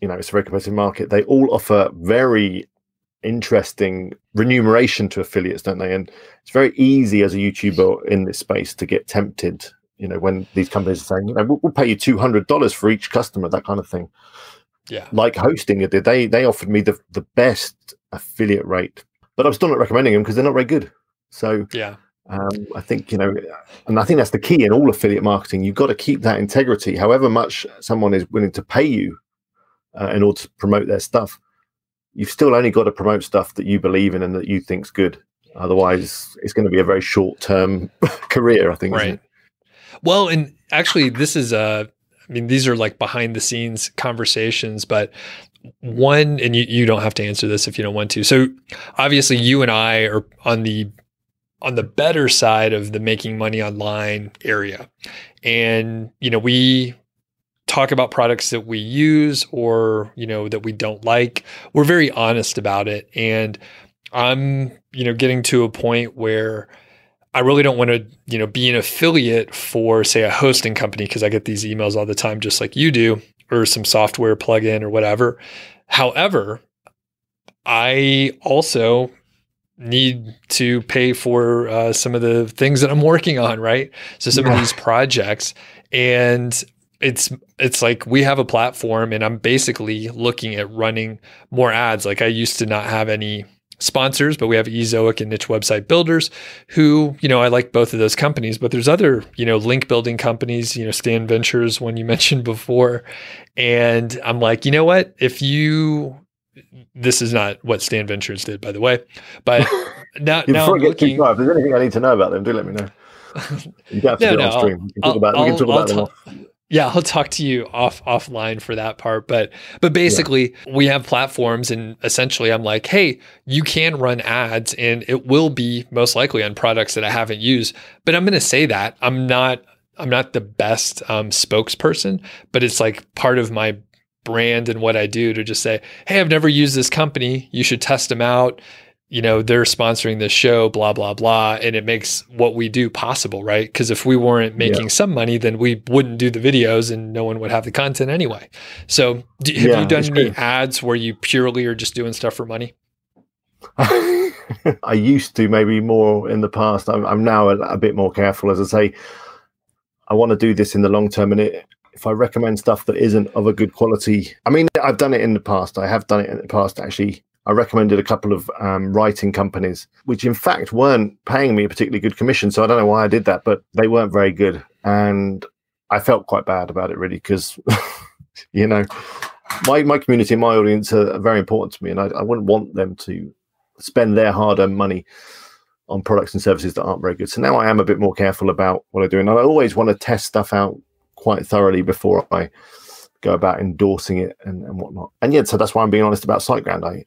you know, it's a very competitive market. They all offer very interesting remuneration to affiliates, don't they? And it's very easy as a YouTuber in this space to get tempted, you know, when these companies are saying, you know, we'll, we'll pay you two hundred dollars for each customer, that kind of thing. Yeah, like Hostinger did. They they offered me the, the best affiliate rate, but I'm still not recommending them because they're not very good. So yeah, um, I think, you know, and I think that's the key in all affiliate marketing. You've got to keep that integrity. However much someone is willing to pay you uh, in order to promote their stuff, you've still only got to promote stuff that you believe in and that you think's good. Otherwise, it's going to be a very short-term career, I think. Right. Isn't it? Well, and actually, this is a. Uh... I mean, these are like behind the scenes conversations, but one, and you, you don't have to answer this if you don't want to. So obviously you and I are on the, on the better side of the making money online area. And, you know, we talk about products that we use or, you know, that we don't like. We're very honest about it. And I'm, you know, getting to a point where I really don't want to, you know, be an affiliate for, say, a hosting company, because I get these emails all the time, just like you do, or some software plugin or whatever. However, I also need to pay for uh, some of the things that I'm working on, right? So some yeah. of these projects, and it's it's like we have a platform, and I'm basically looking at running more ads. Like I used to not have any sponsors, but we have Ezoic and Niche Website Builders, who, you know, I like both of those companies, but there's other, you know, link building companies, you know, Stan Ventures, one you mentioned before. And I'm like, you know what, if you, this is not what Stan Ventures did, by the way, but now, now I'm looking. If there's anything I need to know about them, do let me know. You don't have to no, do it no, on stream. We can talk about, we can talk about them all. Yeah, I'll talk to you off offline for that part. But but basically, yeah. we have platforms, and essentially I'm like, hey, you can run ads, and it will be most likely on products that I haven't used. But I'm going to say that I'm not I'm not the best um, spokesperson, but it's like part of my brand and what I do to just say, hey, I've never used this company. You should test them out. You know, they're sponsoring this show, blah, blah, blah. And it makes what we do possible, right? Because if we weren't making yeah. some money, then we wouldn't do the videos and no one would have the content anyway. So do, have yeah, you done any good. ads where you purely are just doing stuff for money? I used to, maybe more in the past. I'm, I'm now a, a bit more careful. As I say, I want to do this in the long term. And it, if I recommend stuff that isn't of a good quality, I mean, I've done it in the past. I have done it in the past, actually. I recommended a couple of um, writing companies, which in fact weren't paying me a particularly good commission. So I don't know why I did that, but they weren't very good. And I felt quite bad about it, really, because, you know, my, my community and my audience are very important to me. And I, I wouldn't want them to spend their hard-earned money on products and services that aren't very good. So now I am a bit more careful about what I do. And I always want to test stuff out quite thoroughly before I go about endorsing it and, and whatnot. And yeah, so that's why I'm being honest about SiteGround. I,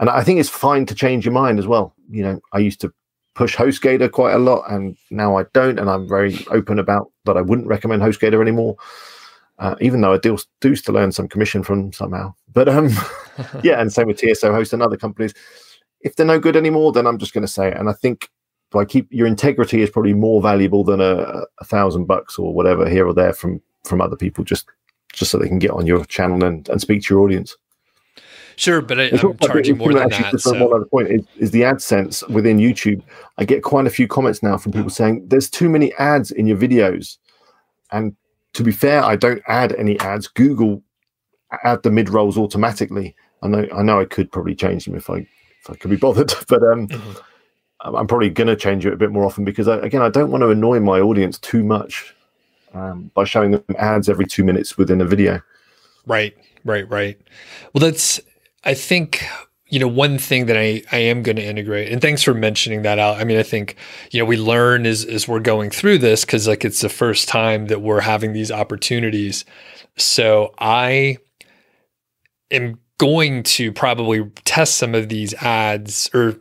and I think it's fine to change your mind as well. You know, I used to push HostGator quite a lot, and now I don't. And I'm very open about that. I wouldn't recommend HostGator anymore, uh, even though I do, do still earn some commission from somehow. But um, yeah, and same with T S O Host and other companies. If they're no good anymore, then I'm just going to say it. And I think do I keep your integrity is probably more valuable than a, a thousand bucks or whatever here or there from from other people. Just just so they can get on your channel and, and speak to your audience. Sure, but I, I'm charging more than that. So. Another point is, is the AdSense within YouTube. I get quite a few comments now from people saying, there's too many ads in your videos. And to be fair, I don't add any ads. Google add the mid-rolls automatically. I know I know I could probably change them if I if I could be bothered, but um, mm-hmm. I'm probably going to change it a bit more often because, I, again, I don't want to annoy my audience too much. Um, by showing them ads every two minutes within a video. Right, right, right. Well, that's, I think, you know, one thing that I, I am going to integrate, and thanks for mentioning that out. I mean, I think, you know, we learn as, as we're going through this, because like it's the first time that we're having these opportunities. So I am going to probably test some of these ads or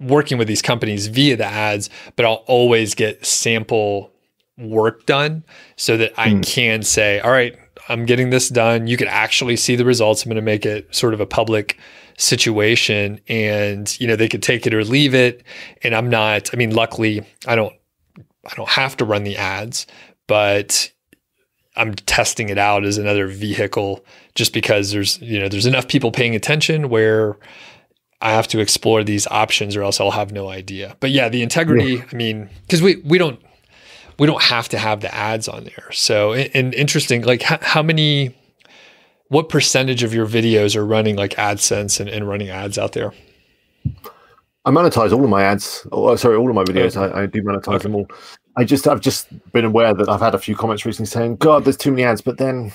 working with these companies via the ads, but I'll always get sample work done so that I mm. can say, all right, I'm getting this done. You can actually see the results. I'm going to make it sort of a public situation, and, you know, they could take it or leave it. And I'm not, I mean, luckily I don't, I don't have to run the ads, but I'm testing it out as another vehicle just because there's, you know, there's enough people paying attention where I have to explore these options or else I'll have no idea. But yeah, the integrity, yeah. I mean, cause we, we don't, we don't have to have the ads on there. So, and interesting, like how, how many, what percentage of your videos are running like AdSense and, and running ads out there? I monetize all of my ads. Oh, sorry, all of my videos. Okay. I, I do monetize okay. them all. I just, I've just been aware that I've had a few comments recently saying, God, there's too many ads. But then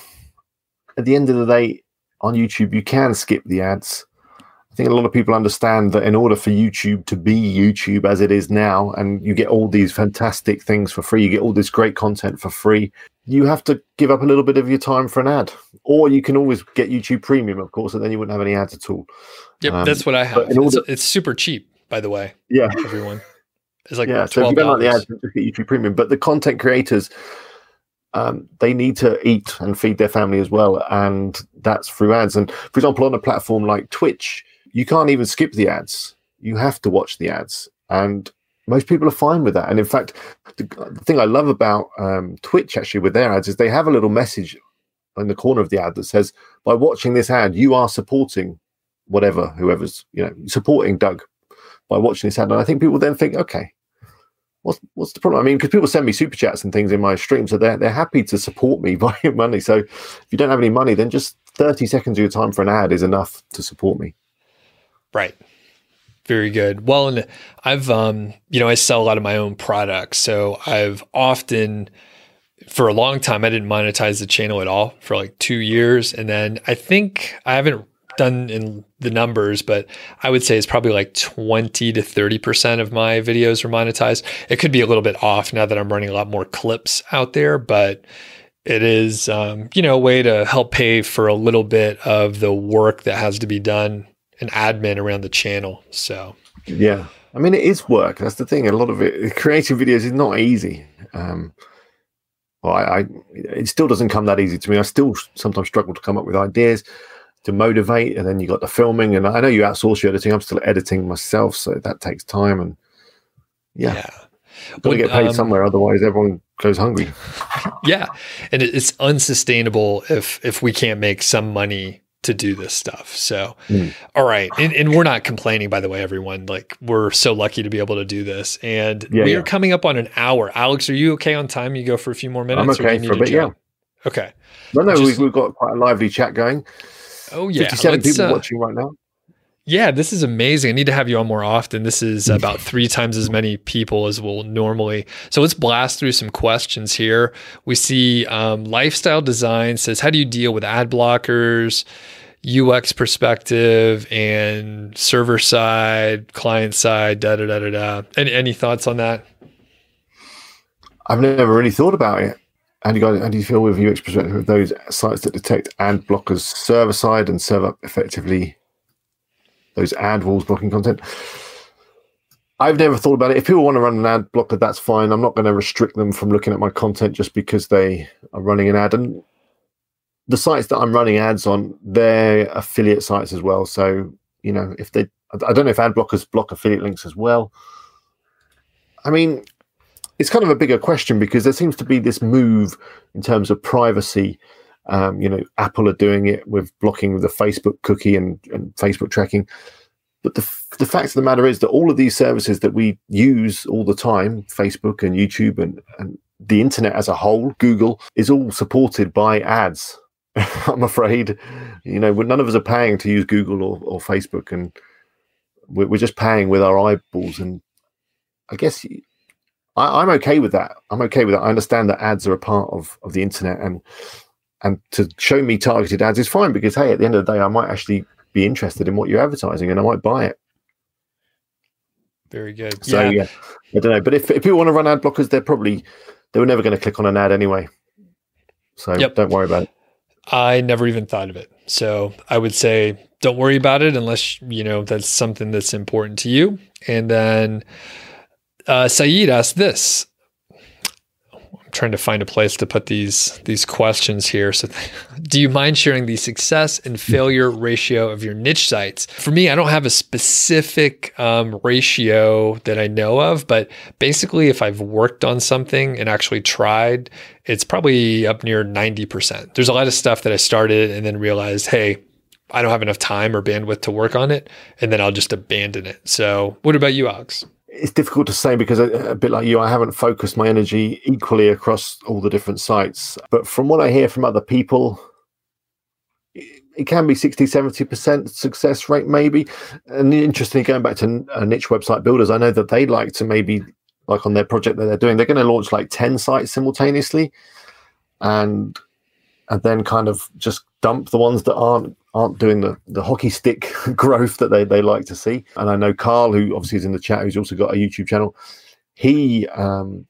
at the end of the day on YouTube, you can skip the ads. I think a lot of people understand that in order for YouTube to be YouTube as it is now, and you get all these fantastic things for free, you get all this great content for free, you have to give up a little bit of your time for an ad. Or you can always get YouTube Premium, of course, and then you wouldn't have any ads at all. Yep, um, that's what I have. Order- it's, it's super cheap, by the way. Yeah. Everyone. It's like yeah, twelve dollars. So if you don't like the ads, just get YouTube Premium. But the content creators, um, they need to eat and feed their family as well, and that's through ads. And for example, on a platform like Twitch, you can't even skip the ads. You have to watch the ads, and most people are fine with that. And in fact, the, the thing I love about um, Twitch actually with their ads is they have a little message in the corner of the ad that says, by watching this ad, you are supporting whatever, whoever's, you know, supporting Doug by watching this ad. And I think people then think, okay, what's what's the problem? I mean, because people send me super chats and things in my stream, so they're, they're happy to support me by money. So if you don't have any money, then just thirty seconds of your time for an ad is enough to support me. Right. Very good. Well, and I've, um, you know, I sell a lot of my own products. So I've often, for a long time, I didn't monetize the channel at all for like two years. And then I think I haven't done in the numbers, but I would say it's probably like twenty to thirty percent of my videos are monetized. It could be a little bit off now that I'm running a lot more clips out there, but it is, um, you know, a way to help pay for a little bit of the work that has to be done an admin around the channel. So yeah, I mean, it is work. That's the thing. A lot of it, creating videos is not easy. Um, well, I, I it still doesn't come that easy to me. I still sometimes struggle to come up with ideas to motivate, and then you got the filming. And I know you outsource your editing. I'm still editing myself, so that takes time. And yeah, yeah. Got to get paid um, somewhere, otherwise everyone goes hungry. Yeah, and it's unsustainable if if we can't make some money to do this stuff. So, mm. all right. And, and we're not complaining, by the way, everyone. Like, we're so lucky to be able to do this. And yeah, we yeah. are coming up on an hour. Alex, are you okay on time? You go for a few more minutes? I'm okay for a bit, yeah. Okay. No, no, Just, we've, we've got quite a lively chat going. Oh, yeah. fifty-seven Let's, people uh, watching right now. Yeah, this is amazing. I need to have you on more often. This is about three times as many people as we'll normally. So let's blast through some questions here. We see um, Lifestyle Design says, how do you deal with ad blockers, U X perspective, and server side, client side, da da da da da. Any, any thoughts on that? I've never really thought about it. How do you guys, how do you feel with U X perspective of those sites that detect ad blockers server side and serve up effectively those ad walls blocking content? I've never thought about it. If people want to run an ad blocker, that's fine. I'm not going to restrict them from looking at my content just because they are running an ad. And the sites that I'm running ads on, they're affiliate sites as well. So, you know, if they, I don't know if ad blockers block affiliate links as well. I mean, it's kind of a bigger question because there seems to be this move in terms of privacy. Um, you know, Apple are doing it with blocking the Facebook cookie and, and Facebook tracking. But the the fact of the matter is that all of these services that we use all the time, Facebook and YouTube and, and the internet as a whole, Google, is all supported by ads. I'm afraid, you know, none of us are paying to use Google or, or Facebook, and we're, we're just paying with our eyeballs. And I guess I, I'm okay with that. I'm okay with that. I understand that ads are a part of, of the internet, and And to show me targeted ads is fine because, hey, at the end of the day, I might actually be interested in what you're advertising and I might buy it. Very good. So, yeah, yeah I don't know. But if, if people want to run ad blockers, they're probably, they were never going to click on an ad anyway. So yep. Don't worry about it. I never even thought of it. So I would say don't worry about it unless, you know, that's something that's important to you. And then uh, Saeed asked this. Trying to find a place to put these these questions here. So do you mind sharing the success and failure ratio of your niche sites? For me, I don't have a specific um, ratio that I know of, but basically if I've worked on something and actually tried, it's probably up near ninety percent. There's a lot of stuff that I started and then realized, hey, I don't have enough time or bandwidth to work on it, and then I'll just abandon it. So what about you, Alex? It's difficult to say because, a bit like you, I haven't focused my energy equally across all the different sites. But from what I hear from other people, it can be sixty, seventy percent success rate maybe. And interestingly, going back to uh, Niche Website Builders, I know that they like to maybe, like on their project that they're doing, they're going to launch like ten sites simultaneously and and then kind of just dump the ones that aren't aren't doing the, the hockey stick growth that they, they like to see. And I know Carl, who obviously is in the chat, who's also got a YouTube channel, he um,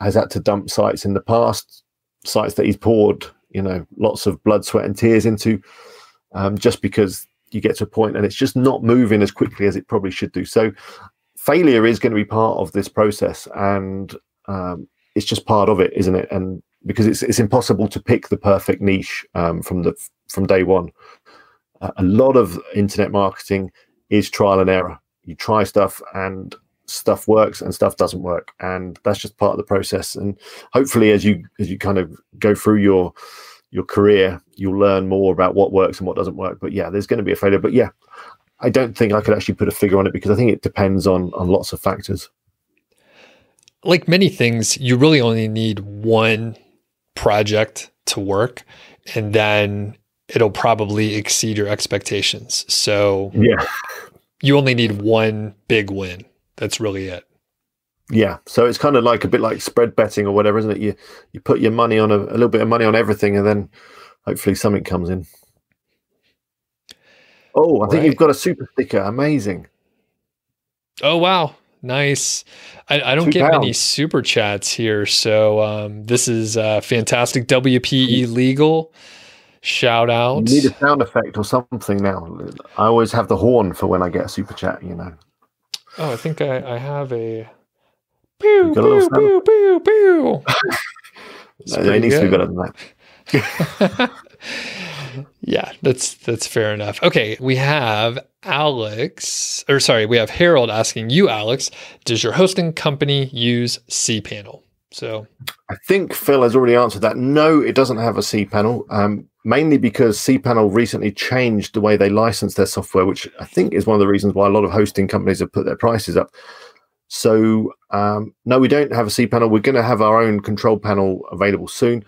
has had to dump sites in the past, sites that he's poured, you know, lots of blood, sweat and tears into, um, just because you get to a point and it's just not moving as quickly as it probably should do. So failure is going to be part of this process, and um, it's just part of it, isn't it? And because it's it's impossible to pick the perfect niche um, from the from day one. Uh, a lot of internet marketing is trial and error. You try stuff and stuff works and stuff doesn't work, and that's just part of the process. And hopefully, as you as you kind of go through your your career, you'll learn more about what works and what doesn't work. But yeah, there's going to be a failure. But yeah, I don't think I could actually put a figure on it, because I think it depends on on lots of factors. Like many things, you really only need one project to work, and then it'll probably exceed your expectations. So yeah, you only need one big win. That's really it. Yeah. So it's kind of like a bit like spread betting or whatever, isn't it? You you put your money on a, a little bit of money on everything, and then hopefully something comes in. Oh, I right. think you've got a super sticker. Amazing. Oh, wow. Nice. I, I don't Two get pounds. many super chats here. So um, this is uh, fantastic. W P E Legal. Shout out. You need a sound effect or something now. I always have the horn for when I get a super chat, you know. Oh, I think I, I have a... Pew, pew, pew, pew, pew. No, it needs good. to be better than that. Yeah, that's that's fair enough. Okay, we have Alex, or sorry, we have Harold asking you, Alex, does your hosting company use cPanel? So I think Phil has already answered that. No, it doesn't have a cPanel, um, mainly because cPanel recently changed the way they license their software, which I think is one of the reasons why a lot of hosting companies have put their prices up. So um, no, we don't have a cPanel. We're going to have our own control panel available soon.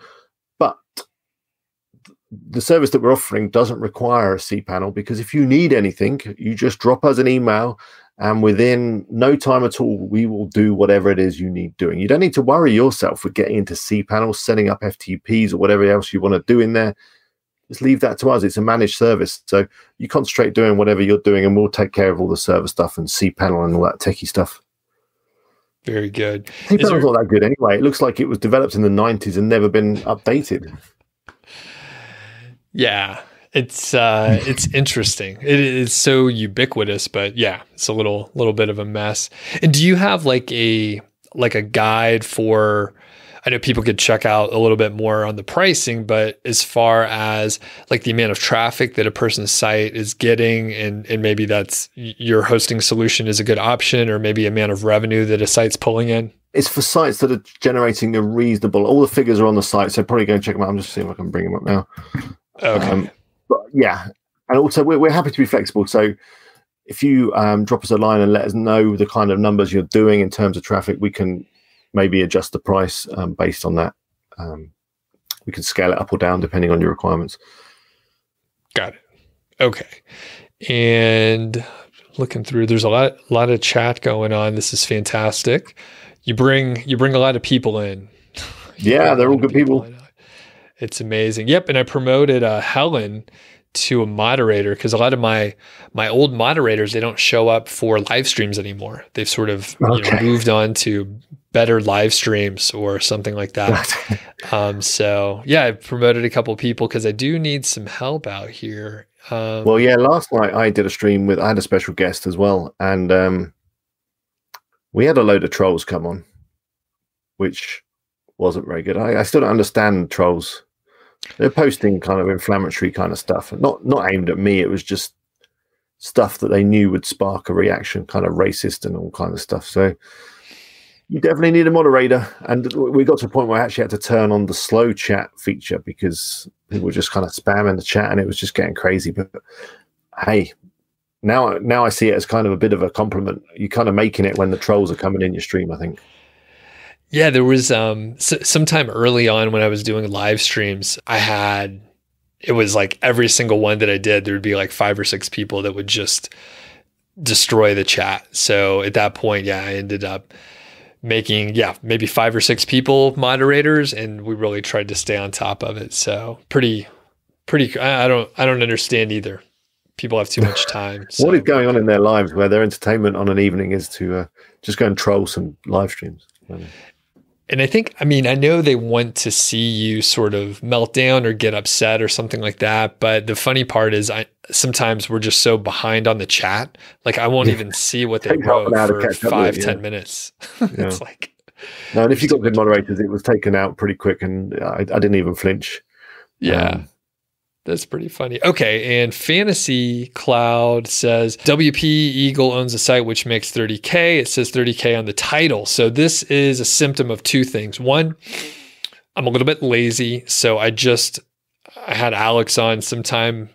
The service that we're offering doesn't require a cPanel, because if you need anything, you just drop us an email, and within no time at all, we will do whatever it is you need doing. You don't need to worry yourself with getting into cPanel, setting up F T Ps or whatever else you want to do in there. Just leave that to us. It's a managed service. So you concentrate doing whatever you're doing, and we'll take care of all the server stuff and cPanel and all that techie stuff. Very good. cPanel's there... not that good anyway. It looks like it was developed in the nineties and never been updated. Yeah, it's uh, it's interesting. It is so ubiquitous, but yeah, it's a little little bit of a mess. And do you have like a like a guide for? I know people could check out a little bit more on the pricing, but as far as like the amount of traffic that a person's site is getting, and and maybe that's your hosting solution is a good option, or maybe amount of revenue that a site's pulling in. It's for sites that are generating a reasonable. All the figures are on the site, so probably go and check them out. I'm just seeing if I can bring them up now. Okay. Um, but yeah, and also we're, we're happy to be flexible. So if you um, drop us a line and let us know the kind of numbers you're doing in terms of traffic, we can maybe adjust the price um, based on that. Um, we can scale it up or down depending on your requirements. Got it. Okay. And looking through, there's a lot, a lot of chat going on. This is fantastic. You bring, you bring a lot of people in. Yeah, they're all good people. people. It's amazing. Yep, and I promoted uh, Helen to a moderator, because a lot of my my old moderators, they don't show up for live streams anymore. They've sort of okay. you know, moved on to better live streams or something like that. um, so yeah, I promoted a couple of people because I do need some help out here. Um, well, yeah, last night I did a stream with I had a special guest as well, and um, we had a load of trolls come on, which wasn't very good. I, I still don't understand trolls. They're posting kind of inflammatory kind of stuff, not not aimed at me. It was just stuff that they knew would spark a reaction, kind of racist and all kind of stuff. So you definitely need a moderator. And we got to a point where I actually had to turn on the slow chat feature, because people were just kind of spamming the chat and it was just getting crazy. But, but hey, now, now I see it as kind of a bit of a compliment. You're kind of making it when the trolls are coming in your stream, I think. Yeah, there was um, s- sometime early on when I was doing live streams, I had, it was like every single one that I did, there would be like five or six people that would just destroy the chat. So at that point, yeah, I ended up making, yeah, maybe five or six people moderators, and we really tried to stay on top of it. So pretty, pretty, I don't, I don't understand either. People have too much time. So. What is going on in their lives where their entertainment on an evening is to uh, just go and troll some live streams? Really. And I think, I mean, I know they want to see you sort of melt down or get upset or something like that. But the funny part is I sometimes we're just so behind on the chat. Like I won't yeah. even see what they wrote for five, ten minutes. Yeah. It's like, No, and if you got good moderators, it was taken out pretty quick, and I, I didn't even flinch. Yeah. Um, That's pretty funny. Okay, and Fantasy Cloud says, WPEagle owns a site which makes thirty K. It says thirty K on the title. So this is a symptom of two things. One, I'm a little bit lazy. So I just, I had Alex on sometime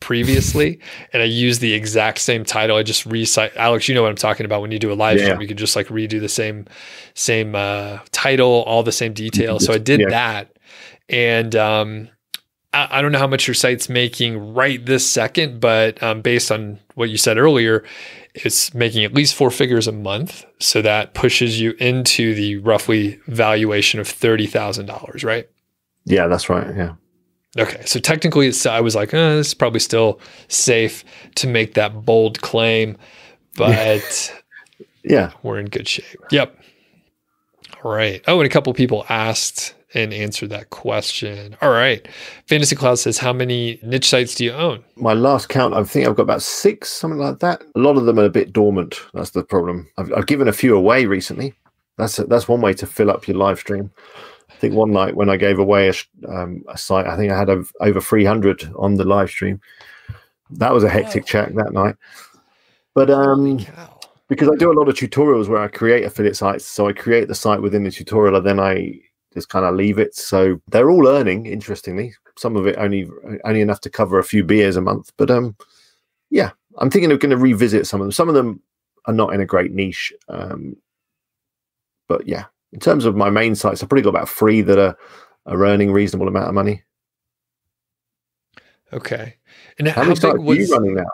previously, and I used the exact same title. I just recite, Alex, you know what I'm talking about. When you do a live yeah. stream, you can just like redo the same, same uh, title, all the same details. So I did yeah. that. And, um, I don't know how much your site's making right this second, but um, based on what you said earlier, it's making at least four figures a month. So that pushes you into the roughly valuation of thirty thousand dollars, right? Yeah, that's right. Yeah. Okay. So technically, it's, I was like, eh, this is probably still safe to make that bold claim, but yeah, we're in good shape. Yep. All right. Oh, and a couple people asked and answer that question. All right. Fantasy Cloud says, how many niche sites do you own? My last count, I think I've got about six, something like that. A lot of them are a bit dormant. That's the problem. I've, I've given a few away recently. That's a, that's one way to fill up your live stream. I think one night when I gave away a, um, a site, I think I had a, over three hundred on the live stream. That was a hectic wow. chat that night. But um, because I do a lot of tutorials where I create affiliate sites, so I create the site within the tutorial, and then I just kind of leave it. So they're all earning, interestingly. Some of it only only enough to cover a few beers a month. But um, yeah, I'm thinking of going to revisit some of them. Some of them are not in a great niche. Um, but yeah, in terms of my main sites, I've probably got about three that are, are earning a reasonable amount of money. Okay. And how, how many sites was... are you running now?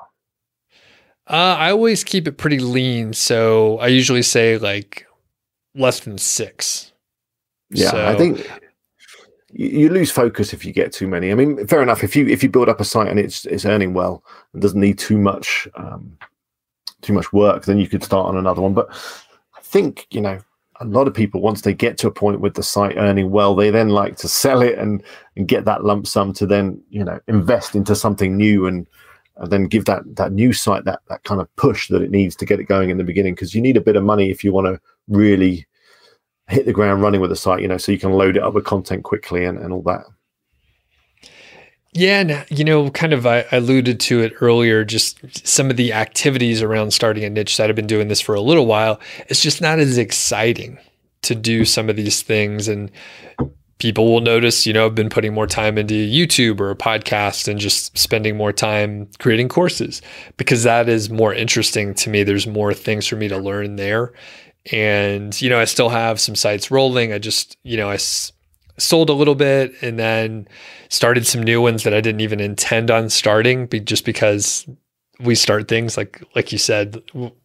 Uh, I always keep it pretty lean. So I usually say like less than six. Yeah, so I think you, you lose focus if you get too many. I mean, fair enough. If you if you build up a site and it's it's earning well and doesn't need too much um, too much work, then you could start on another one. But I think, you know, a lot of people, once they get to a point with the site earning well, they then like to sell it and, and get that lump sum to then, you know, invest into something new and, and then give that that new site that that kind of push that it needs to get it going in the beginning, because you need a bit of money if you want to really hit the ground running with the site, you know, so you can load it up with content quickly and, and all that. Yeah. And, you know, kind of, I alluded to it earlier, just some of the activities around starting a niche site. I've been doing this for a little while. It's just not as exciting to do some of these things. And people will notice, you know, I've been putting more time into YouTube or a podcast and just spending more time creating courses, because that is more interesting to me. There's more things for me to learn there. And, you know, I still have some sites rolling. I just, you know, I s- sold a little bit and then started some new ones that I didn't even intend on starting, be- just because we start things like, like you said,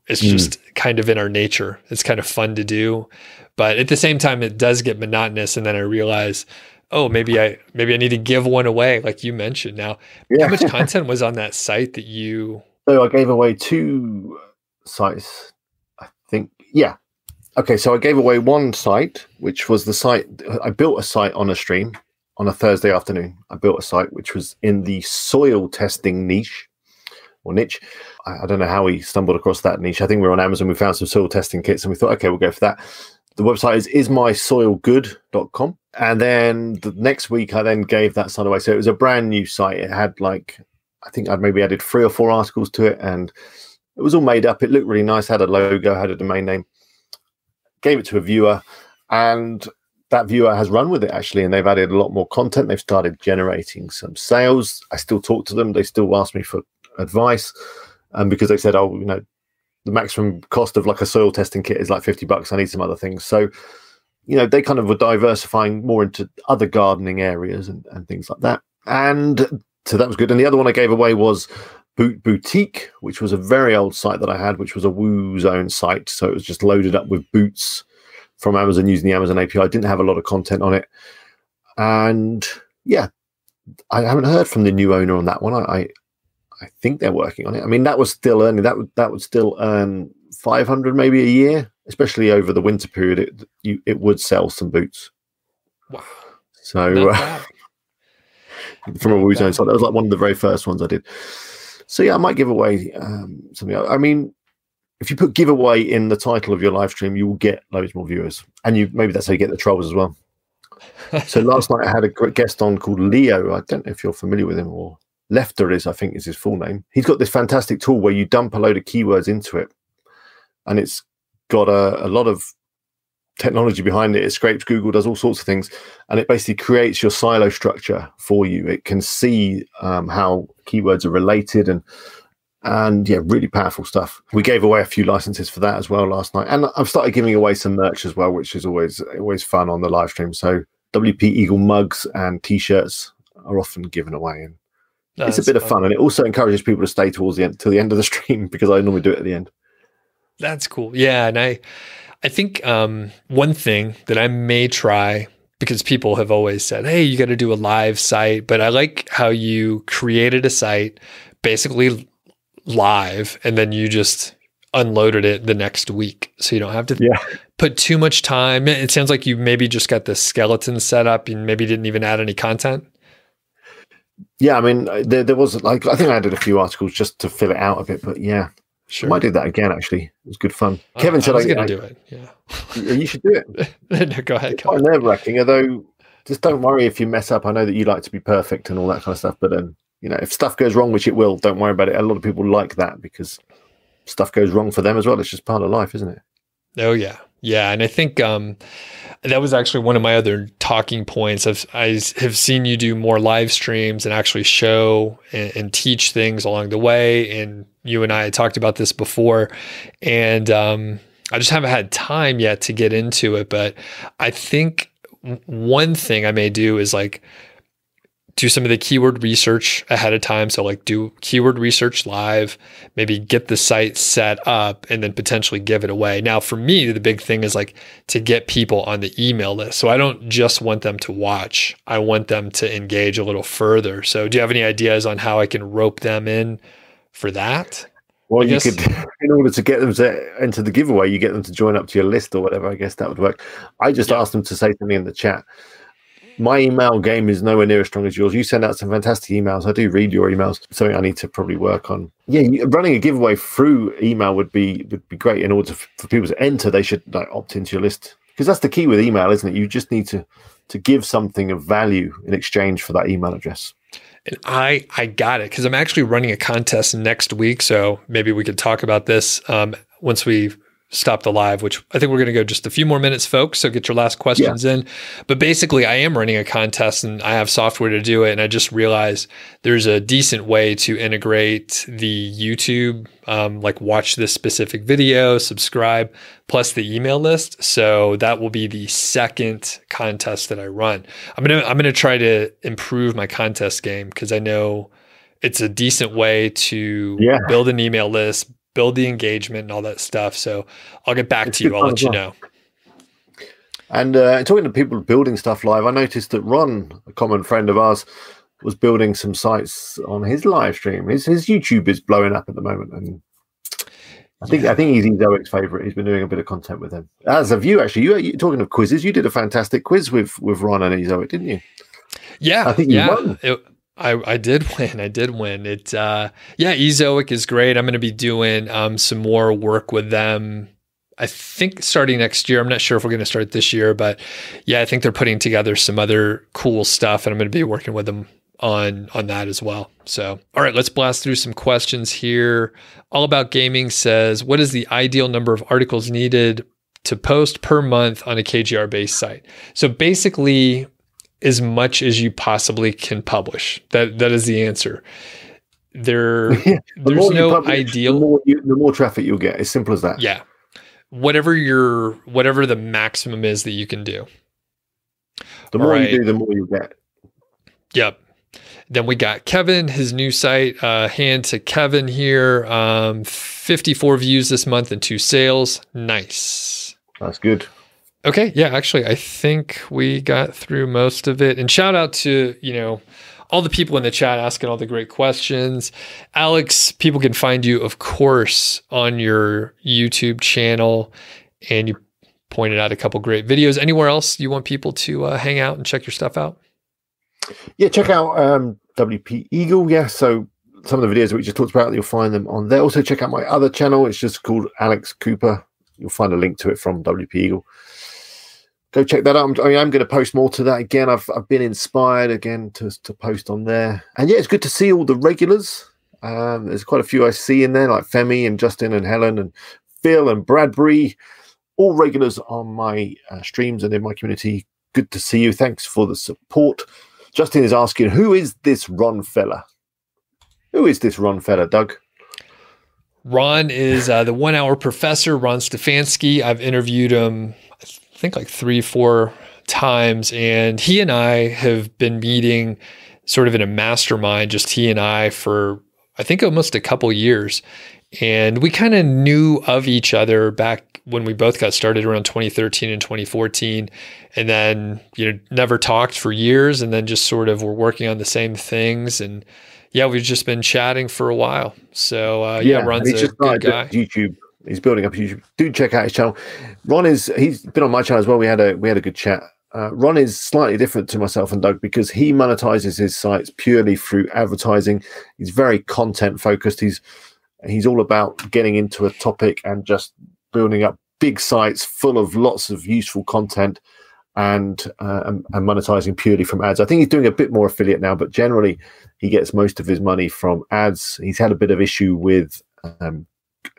it's mm. just kind of in our nature. It's kind of fun to do, but at the same time, it does get monotonous. And then I realize, oh, maybe I, maybe I need to give one away. Like you mentioned now, yeah. How much content was on that site that you... So I gave away two sites, I think. Yeah. Okay, so I gave away one site, which was the site, I built a site on a stream on a Thursday afternoon. I built a site which was in the soil testing niche or niche. I, I don't know how we stumbled across that niche. I think we were on Amazon, we found some soil testing kits and we thought, okay, we'll go for that. The website is is my soil good dot com. And then the next week I then gave that site away. So it was a brand new site. It had like, I think I'd maybe added three or four articles to it and it was all made up. It looked really nice, had a logo, had a domain name. Gave it to a viewer, and that viewer has run with it actually, and they've added a lot more content. They've started generating some sales. I still talk to them. They still ask me for advice, and um, because they said, oh, you know, the maximum cost of like a soil testing kit is like fifty bucks. I need some other things. So, you know, they kind of were diversifying more into other gardening areas and, and things like that. And so that was good. And the other one I gave away was Boot Boutique, which was a very old site that I had, which was a Woo Zone site. So it was just loaded up with boots from Amazon using the Amazon A P I. I didn't have a lot of content on it. And yeah, I haven't heard from the new owner on that one. I I, I think they're working on it. I mean, that was still earning, that would, that would still earn five hundred maybe a year, especially over the winter period. It, you, it would sell some boots. Wow. So uh, from a Woo Zone site, that was like one of the very first ones I did. So yeah, I might give away um, something else. I mean, if you put giveaway in the title of your live stream, you will get loads more viewers, and you maybe that's how you get the trolls as well. So last night I had a great guest on called Leo. I don't know if you're familiar with him, or Lefteris, I think is his full name. He's got this fantastic tool where you dump a load of keywords into it, and it's got a, a lot of technology behind it. It scrapes Google, does all sorts of things, and it basically creates your silo structure for you. It can see um, how keywords are related, and and yeah, really powerful stuff. We gave away a few licenses for that as well last night, and I've started giving away some merch as well, which is always always fun on the live stream. So W P Eagle mugs and t-shirts are often given away, and no, it's a bit fun. of fun, and it also encourages people to stay towards the end till the end of the stream, because I normally do it at the end. That's cool. Yeah, and I I think um, one thing that I may try, because people have always said, hey, you got to do a live site, but I like how you created a site basically live, and then you just unloaded it the next week. So you don't have to yeah. put too much time. It sounds like you maybe just got the skeleton set up and maybe didn't even add any content. Yeah, I mean, there, there was like, I think I added a few articles just to fill it out a bit, but yeah. Sure. I might do that again, actually. It was good fun. Uh, Kevin said I was I, gonna I, do it. Yeah. You should do it. No, go ahead, Kevin. It's nerve wracking, although just don't worry if you mess up. I know that you like to be perfect and all that kind of stuff, but um, you know, if stuff goes wrong, which it will, don't worry about it. A lot of people like that because stuff goes wrong for them as well. It's just part of life, isn't it? Oh yeah. Yeah. And I think um that was actually one of my other talking points. I've, I have seen you do more live streams and actually show and, and teach things along the way, and you and I had talked about this before, and um, I just haven't had time yet to get into it. But I think one thing I may do is like do some of the keyword research ahead of time. So like do keyword research live, maybe get the site set up, and then potentially give it away. Now for me, the big thing is like to get people on the email list. So I don't just want them to watch, I want them to engage a little further. So do you have any ideas on how I can rope them in for that? Well, I you guess. could, in order to get them to enter the giveaway, you get them to join up to your list or whatever. I guess that would work. I just yeah. asked them to say something in the chat. My email game is nowhere near as strong as yours. You send out some fantastic emails. I do read your emails. Something I need to probably work on. Yeah, running a giveaway through email would be would be great. In order for people to enter, they should like opt into your list, because that's the key with email, isn't it? You just need to to give something of value in exchange for that email address. And I I got it, because I'm actually running a contest next week. So maybe we could talk about this um, once we stop the live, which I think we're going to go just a few more minutes, folks. So get your last questions yeah. in. But basically, I am running a contest, and I have software to do it. And I just realized there's a decent way to integrate the YouTube, um, like watch this specific video, subscribe, plus the email list. So that will be the second contest that I run. I'm gonna I'm gonna try to improve my contest game, because I know it's a decent way to yeah. build an email list, build the engagement and all that stuff. So I'll get back it's to you. I'll let you well. know. And uh, talking to people building stuff live, I noticed that Ron, a common friend of ours, was building some sites on his live stream. His, his YouTube is blowing up at the moment. And I think yeah. I think he's Ezoic's favorite. He's been doing a bit of content with him. As of you, actually, you, you talking of quizzes, you did a fantastic quiz with, with Ron and Ezoic, didn't you? Yeah. I think you yeah. won. It, I, I did win. I did win. It, uh, yeah, Ezoic is great. I'm going to be doing um, some more work with them, I think, starting next year. I'm not sure if we're going to start this year, but yeah, I think they're putting together some other cool stuff, and I'm going to be working with them on on that as well. So, all right, let's blast through some questions here. All About Gaming says, what is the ideal number of articles needed to post per month on a K G R-based site? So basically, as much as you possibly can publish. That that is the answer. There, yeah. the there's no publish, ideal. The more, you, the more traffic you'll get. As simple as that. Yeah, whatever your whatever the maximum is that you can do. The more right. you do, the more you get. Yep. Then we got Kevin, his new site. Uh, hand to Kevin here. Um, fifty-four views this month and two sales. Nice. That's good. Okay. Yeah, actually, I think we got through most of it. And shout out to, you know, all the people in the chat asking all the great questions. Alex, people can find you, of course, on your YouTube channel. And you pointed out a couple great videos. Anywhere else you want people to uh, hang out and check your stuff out? Yeah, check out um, W P Eagle. Yeah, so some of the videos we just talked about, you'll find them on there. Also, check out my other channel. It's just called Alex Cooper. You'll find a link to it from W P Eagle. Go check that out. I'm, I mean, I'm going to post more to that again. I've, I've been inspired again to, to post on there. And yeah, it's good to see all the regulars. Um, there's quite a few I see in there, like Femi and Justin and Helen and Phil and Bradbury, all regulars on my uh, streams and in my community. Good to see you. Thanks for the support. Justin is asking, who is this Ron fella? Who is this Ron fella, Doug? Ron is uh, the one-hour professor, Ron Stefanski. I've interviewed him, I think, like three, four times, and he and I have been meeting sort of in a mastermind, just he and I, for I think almost a couple years. And we kind of knew of each other back when we both got started around twenty thirteen and twenty fourteen, and then, you know, never talked for years, and then just sort of were working on the same things. And yeah, we've just been chatting for a while. So uh, yeah, yeah, Ron's he's a just good guy. YouTube. He's building up YouTube. Do check out his channel. Ron is, he's been on my channel as well. We had a, we had a good chat. Uh, Ron is slightly different to myself and Doug because he monetizes his sites purely through advertising. He's very content focused. He's, he's all about getting into a topic and just building up big sites full of lots of useful content and, uh, and, and monetizing purely from ads. I think he's doing a bit more affiliate now, but generally he gets most of his money from ads. He's had a bit of issue with um,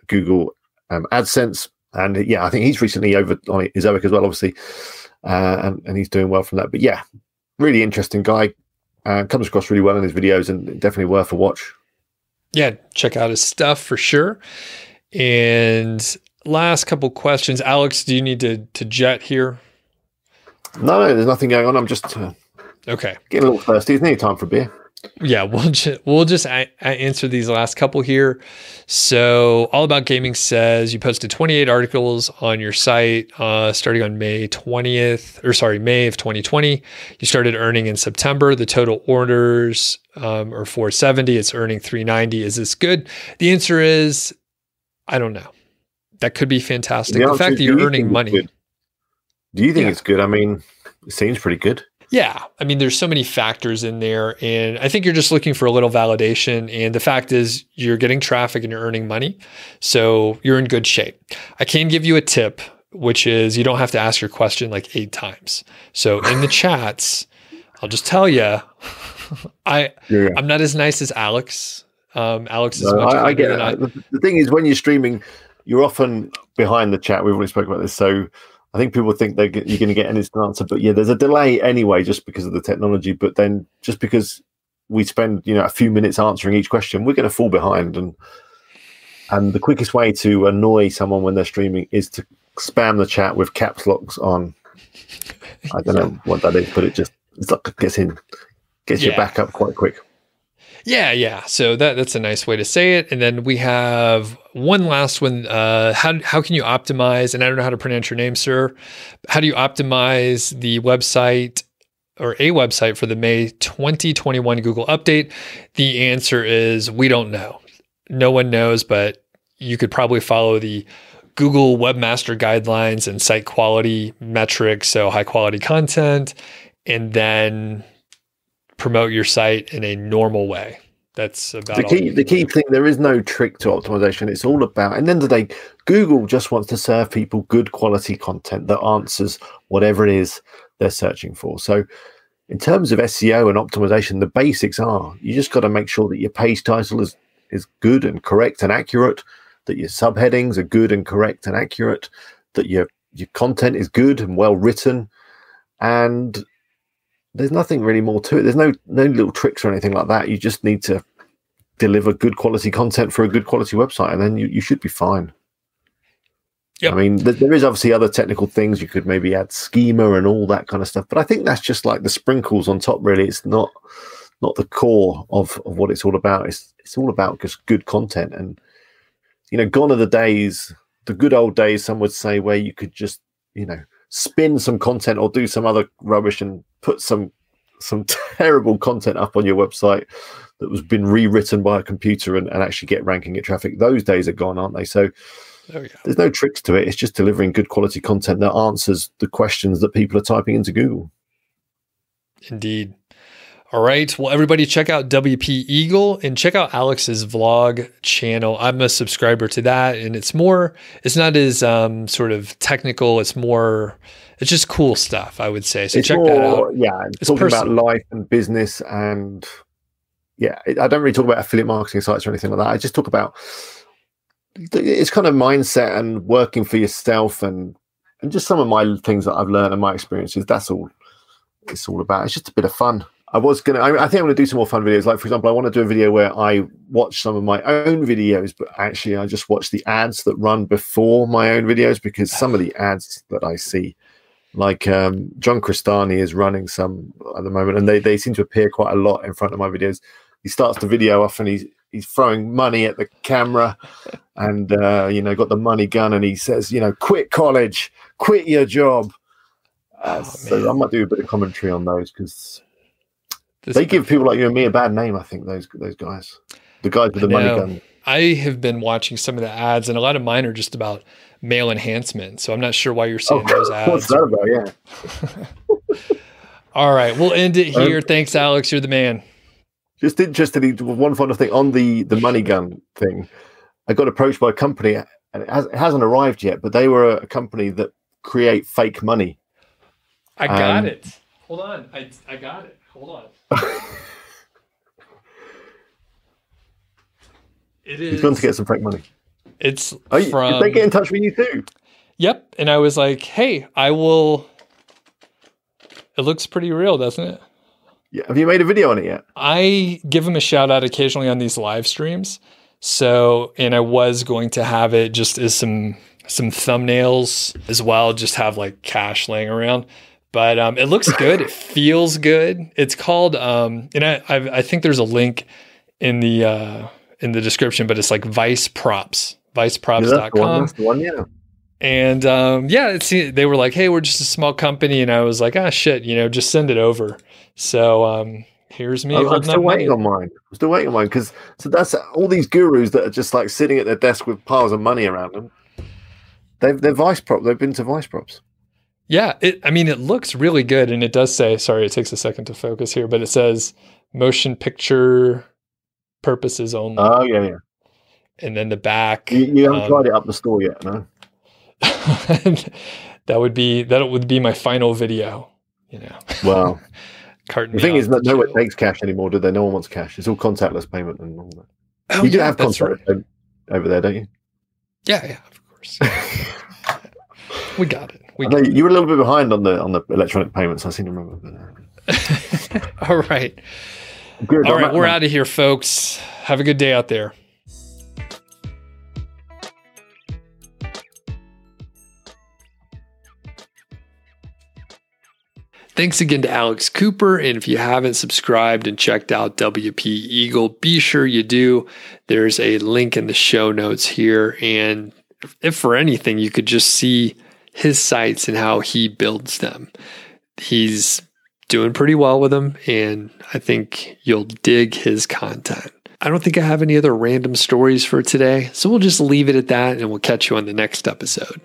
Google um, AdSense. And yeah, I think he's recently over on Ezoic as well, obviously. Uh, and, and he's doing well from that. But yeah, really interesting guy. Uh, comes across really well in his videos and definitely worth a watch. Yeah, check out his stuff for sure. And last couple questions. Alex, do you need to, to jet here? No, no, there's nothing going on. I'm just uh, okay. Getting a little thirsty. Isn't any time for a beer? Yeah, we'll, ju we'll just I I answer these last couple here. So All About Gaming says, you posted twenty-eight articles on your site uh, starting on May twentieth, or sorry, May of twenty twenty. You started earning in September. The total orders um, are four seventy. It's earning three ninety. Is this good? The answer is, I don't know. That could be fantastic. The, the fact that you're earning money. Do you think yeah. it's good? I mean, it seems pretty good. Yeah. I mean, there's so many factors in there, and I think you're just looking for a little validation. And the fact is you're getting traffic and you're earning money. So you're in good shape. I can give you a tip, which is you don't have to ask your question like eight times. So in the chats, I'll just tell you, I, yeah. I'm not as nice as Alex. Um, Alex is no, much I, I get than I. The thing is, when you're streaming, you're often behind the chat. We've already spoken about this. So I think people think they're, you're going to get an instant answer, but yeah, there's a delay anyway, just because of the technology. But then, just because we spend you know a few minutes answering each question, we're going to fall behind. And and the quickest way to annoy someone when they're streaming is to spam the chat with caps locks on. I don't yeah. know what that is, but it just it's like it gets in, gets yeah. your back up quite quick. Yeah, yeah. So that that's a nice way to say it. And then we have one last one. Uh, how how can you optimize? And I don't know how to pronounce your name, sir. How do you optimize the website or a website for the May twenty twenty-one Google update? The answer is we don't know. No one knows, but you could probably follow the Google Webmaster Guidelines and site quality metrics, so high quality content, and then promote your site in a normal way. That's about the key, the key thing. There is no trick to optimization. It's all about, and then today, Google just wants to serve people good quality content that answers whatever it is they're searching for. So in terms of S E O and optimization, the basics are, you just got to make sure that your page title is, is good and correct and accurate, that your subheadings are good and correct and accurate, that your, your content is good and well written, and there's nothing really more to it. There's no no little tricks or anything like that. You just need to deliver good quality content for a good quality website, and then you, you should be fine. Yep. I mean, th there is obviously other technical things. You could maybe add schema and all that kind of stuff, but I think that's just like the sprinkles on top, really. It's not not the core of, of what it's all about. It's, it's all about just good content. And, you know, gone are the days, the good old days, some would say, where you could just, you know, spin some content or do some other rubbish and put some some terrible content up on your website that was been rewritten by a computer and, and actually get ranking at traffic. Those days are gone, aren't they? So there there's no tricks to it. It's just delivering good quality content that answers the questions that people are typing into Google. Indeed. All right. Well, everybody check out W P Eagle and check out Alex's vlog channel. I'm a subscriber to that, and it's more, it's not as um, sort of technical. It's more, it's just cool stuff, I would say. So it's check more, that out. Yeah. It's talking personal. About life and business, and yeah, I don't really talk about affiliate marketing sites or anything like that. I just talk about, it's kind of mindset and working for yourself, and, and just some of my things that I've learned and my experiences. That's all it's all about. It's just a bit of fun. I was going to, I think I'm going to do some more fun videos. Like, for example, I want to do a video where I watch some of my own videos, but actually I just watch the ads that run before my own videos, because some of the ads that I see, like um, John Crestani is running some at the moment, and they, they seem to appear quite a lot in front of my videos. He starts the video off and he's, he's throwing money at the camera and, uh, you know, got the money gun, and he says, you know, quit college, quit your job. Uh, oh, so I might do a bit of commentary on those, because This they give people like you and me a bad name, I think, those those guys. The guys with the money gun. I have been watching some of the ads, and a lot of mine are just about male enhancement. So I'm not sure why you're seeing oh, those ads. What's that about? Yeah. All right. We'll end it here. Um, Thanks, Alex. You're the man. Just interested, one final thing on the, the money gun thing. I got approached by a company, and it, has, it hasn't arrived yet, but they were a company that create fake money. I got um, it. Hold on. I I got it. Hold on. It is. He's going to get some fake money. It's you, from. Did they get in touch with you too? Yep. And I was like, hey, I will. It looks pretty real, doesn't it? Yeah. Have you made a video on it yet? I give them a shout out occasionally on these live streams. So, and I was going to have it just as some some thumbnails as well. Just have like cash laying around. But um, it looks good. It feels good. It's called, um, and I, I've, I think there's a link in the uh, in the description, but it's like Vice Props, vice props dot com. Yeah, yeah. And um, yeah, it's, they were like, hey, we're just a small company, and I was like, ah, shit, you know, just send it over. So um, here's me. I'm, I'm still waiting money. on mine. I'm still waiting on mine, because so that's all these gurus that are just like sitting at their desk with piles of money around them. They've they're Vice Prop. They've been to Vice Props. Yeah, it, I mean, it looks really good, and it does say, sorry, it takes a second to focus here, but it says motion picture purposes only. Oh, yeah, yeah. And then the back. You, you haven't um, tried it up the store yet, no? that would be that would be my final video, you know. Wow. Carton the thing is that no one takes cash anymore, do they? No one wants cash. It's all contactless payment and all that. Oh, you do yeah, have contactless right. over there, don't you? Yeah, yeah, of course. We got it. We know, you were a little bit behind on the on the electronic payments. I seem to remember. All right. Good. All right. We're out of here, folks. Have a good day out there. Thanks again to Alex Cooper. And if you haven't subscribed and checked out W P Eagle, be sure you do. There's a link in the show notes here. And if for anything, you could just see his sites and how he builds them. He's doing pretty well with them, and I think you'll dig his content. I don't think I have any other random stories for today, so we'll just leave it at that, and we'll catch you on the next episode.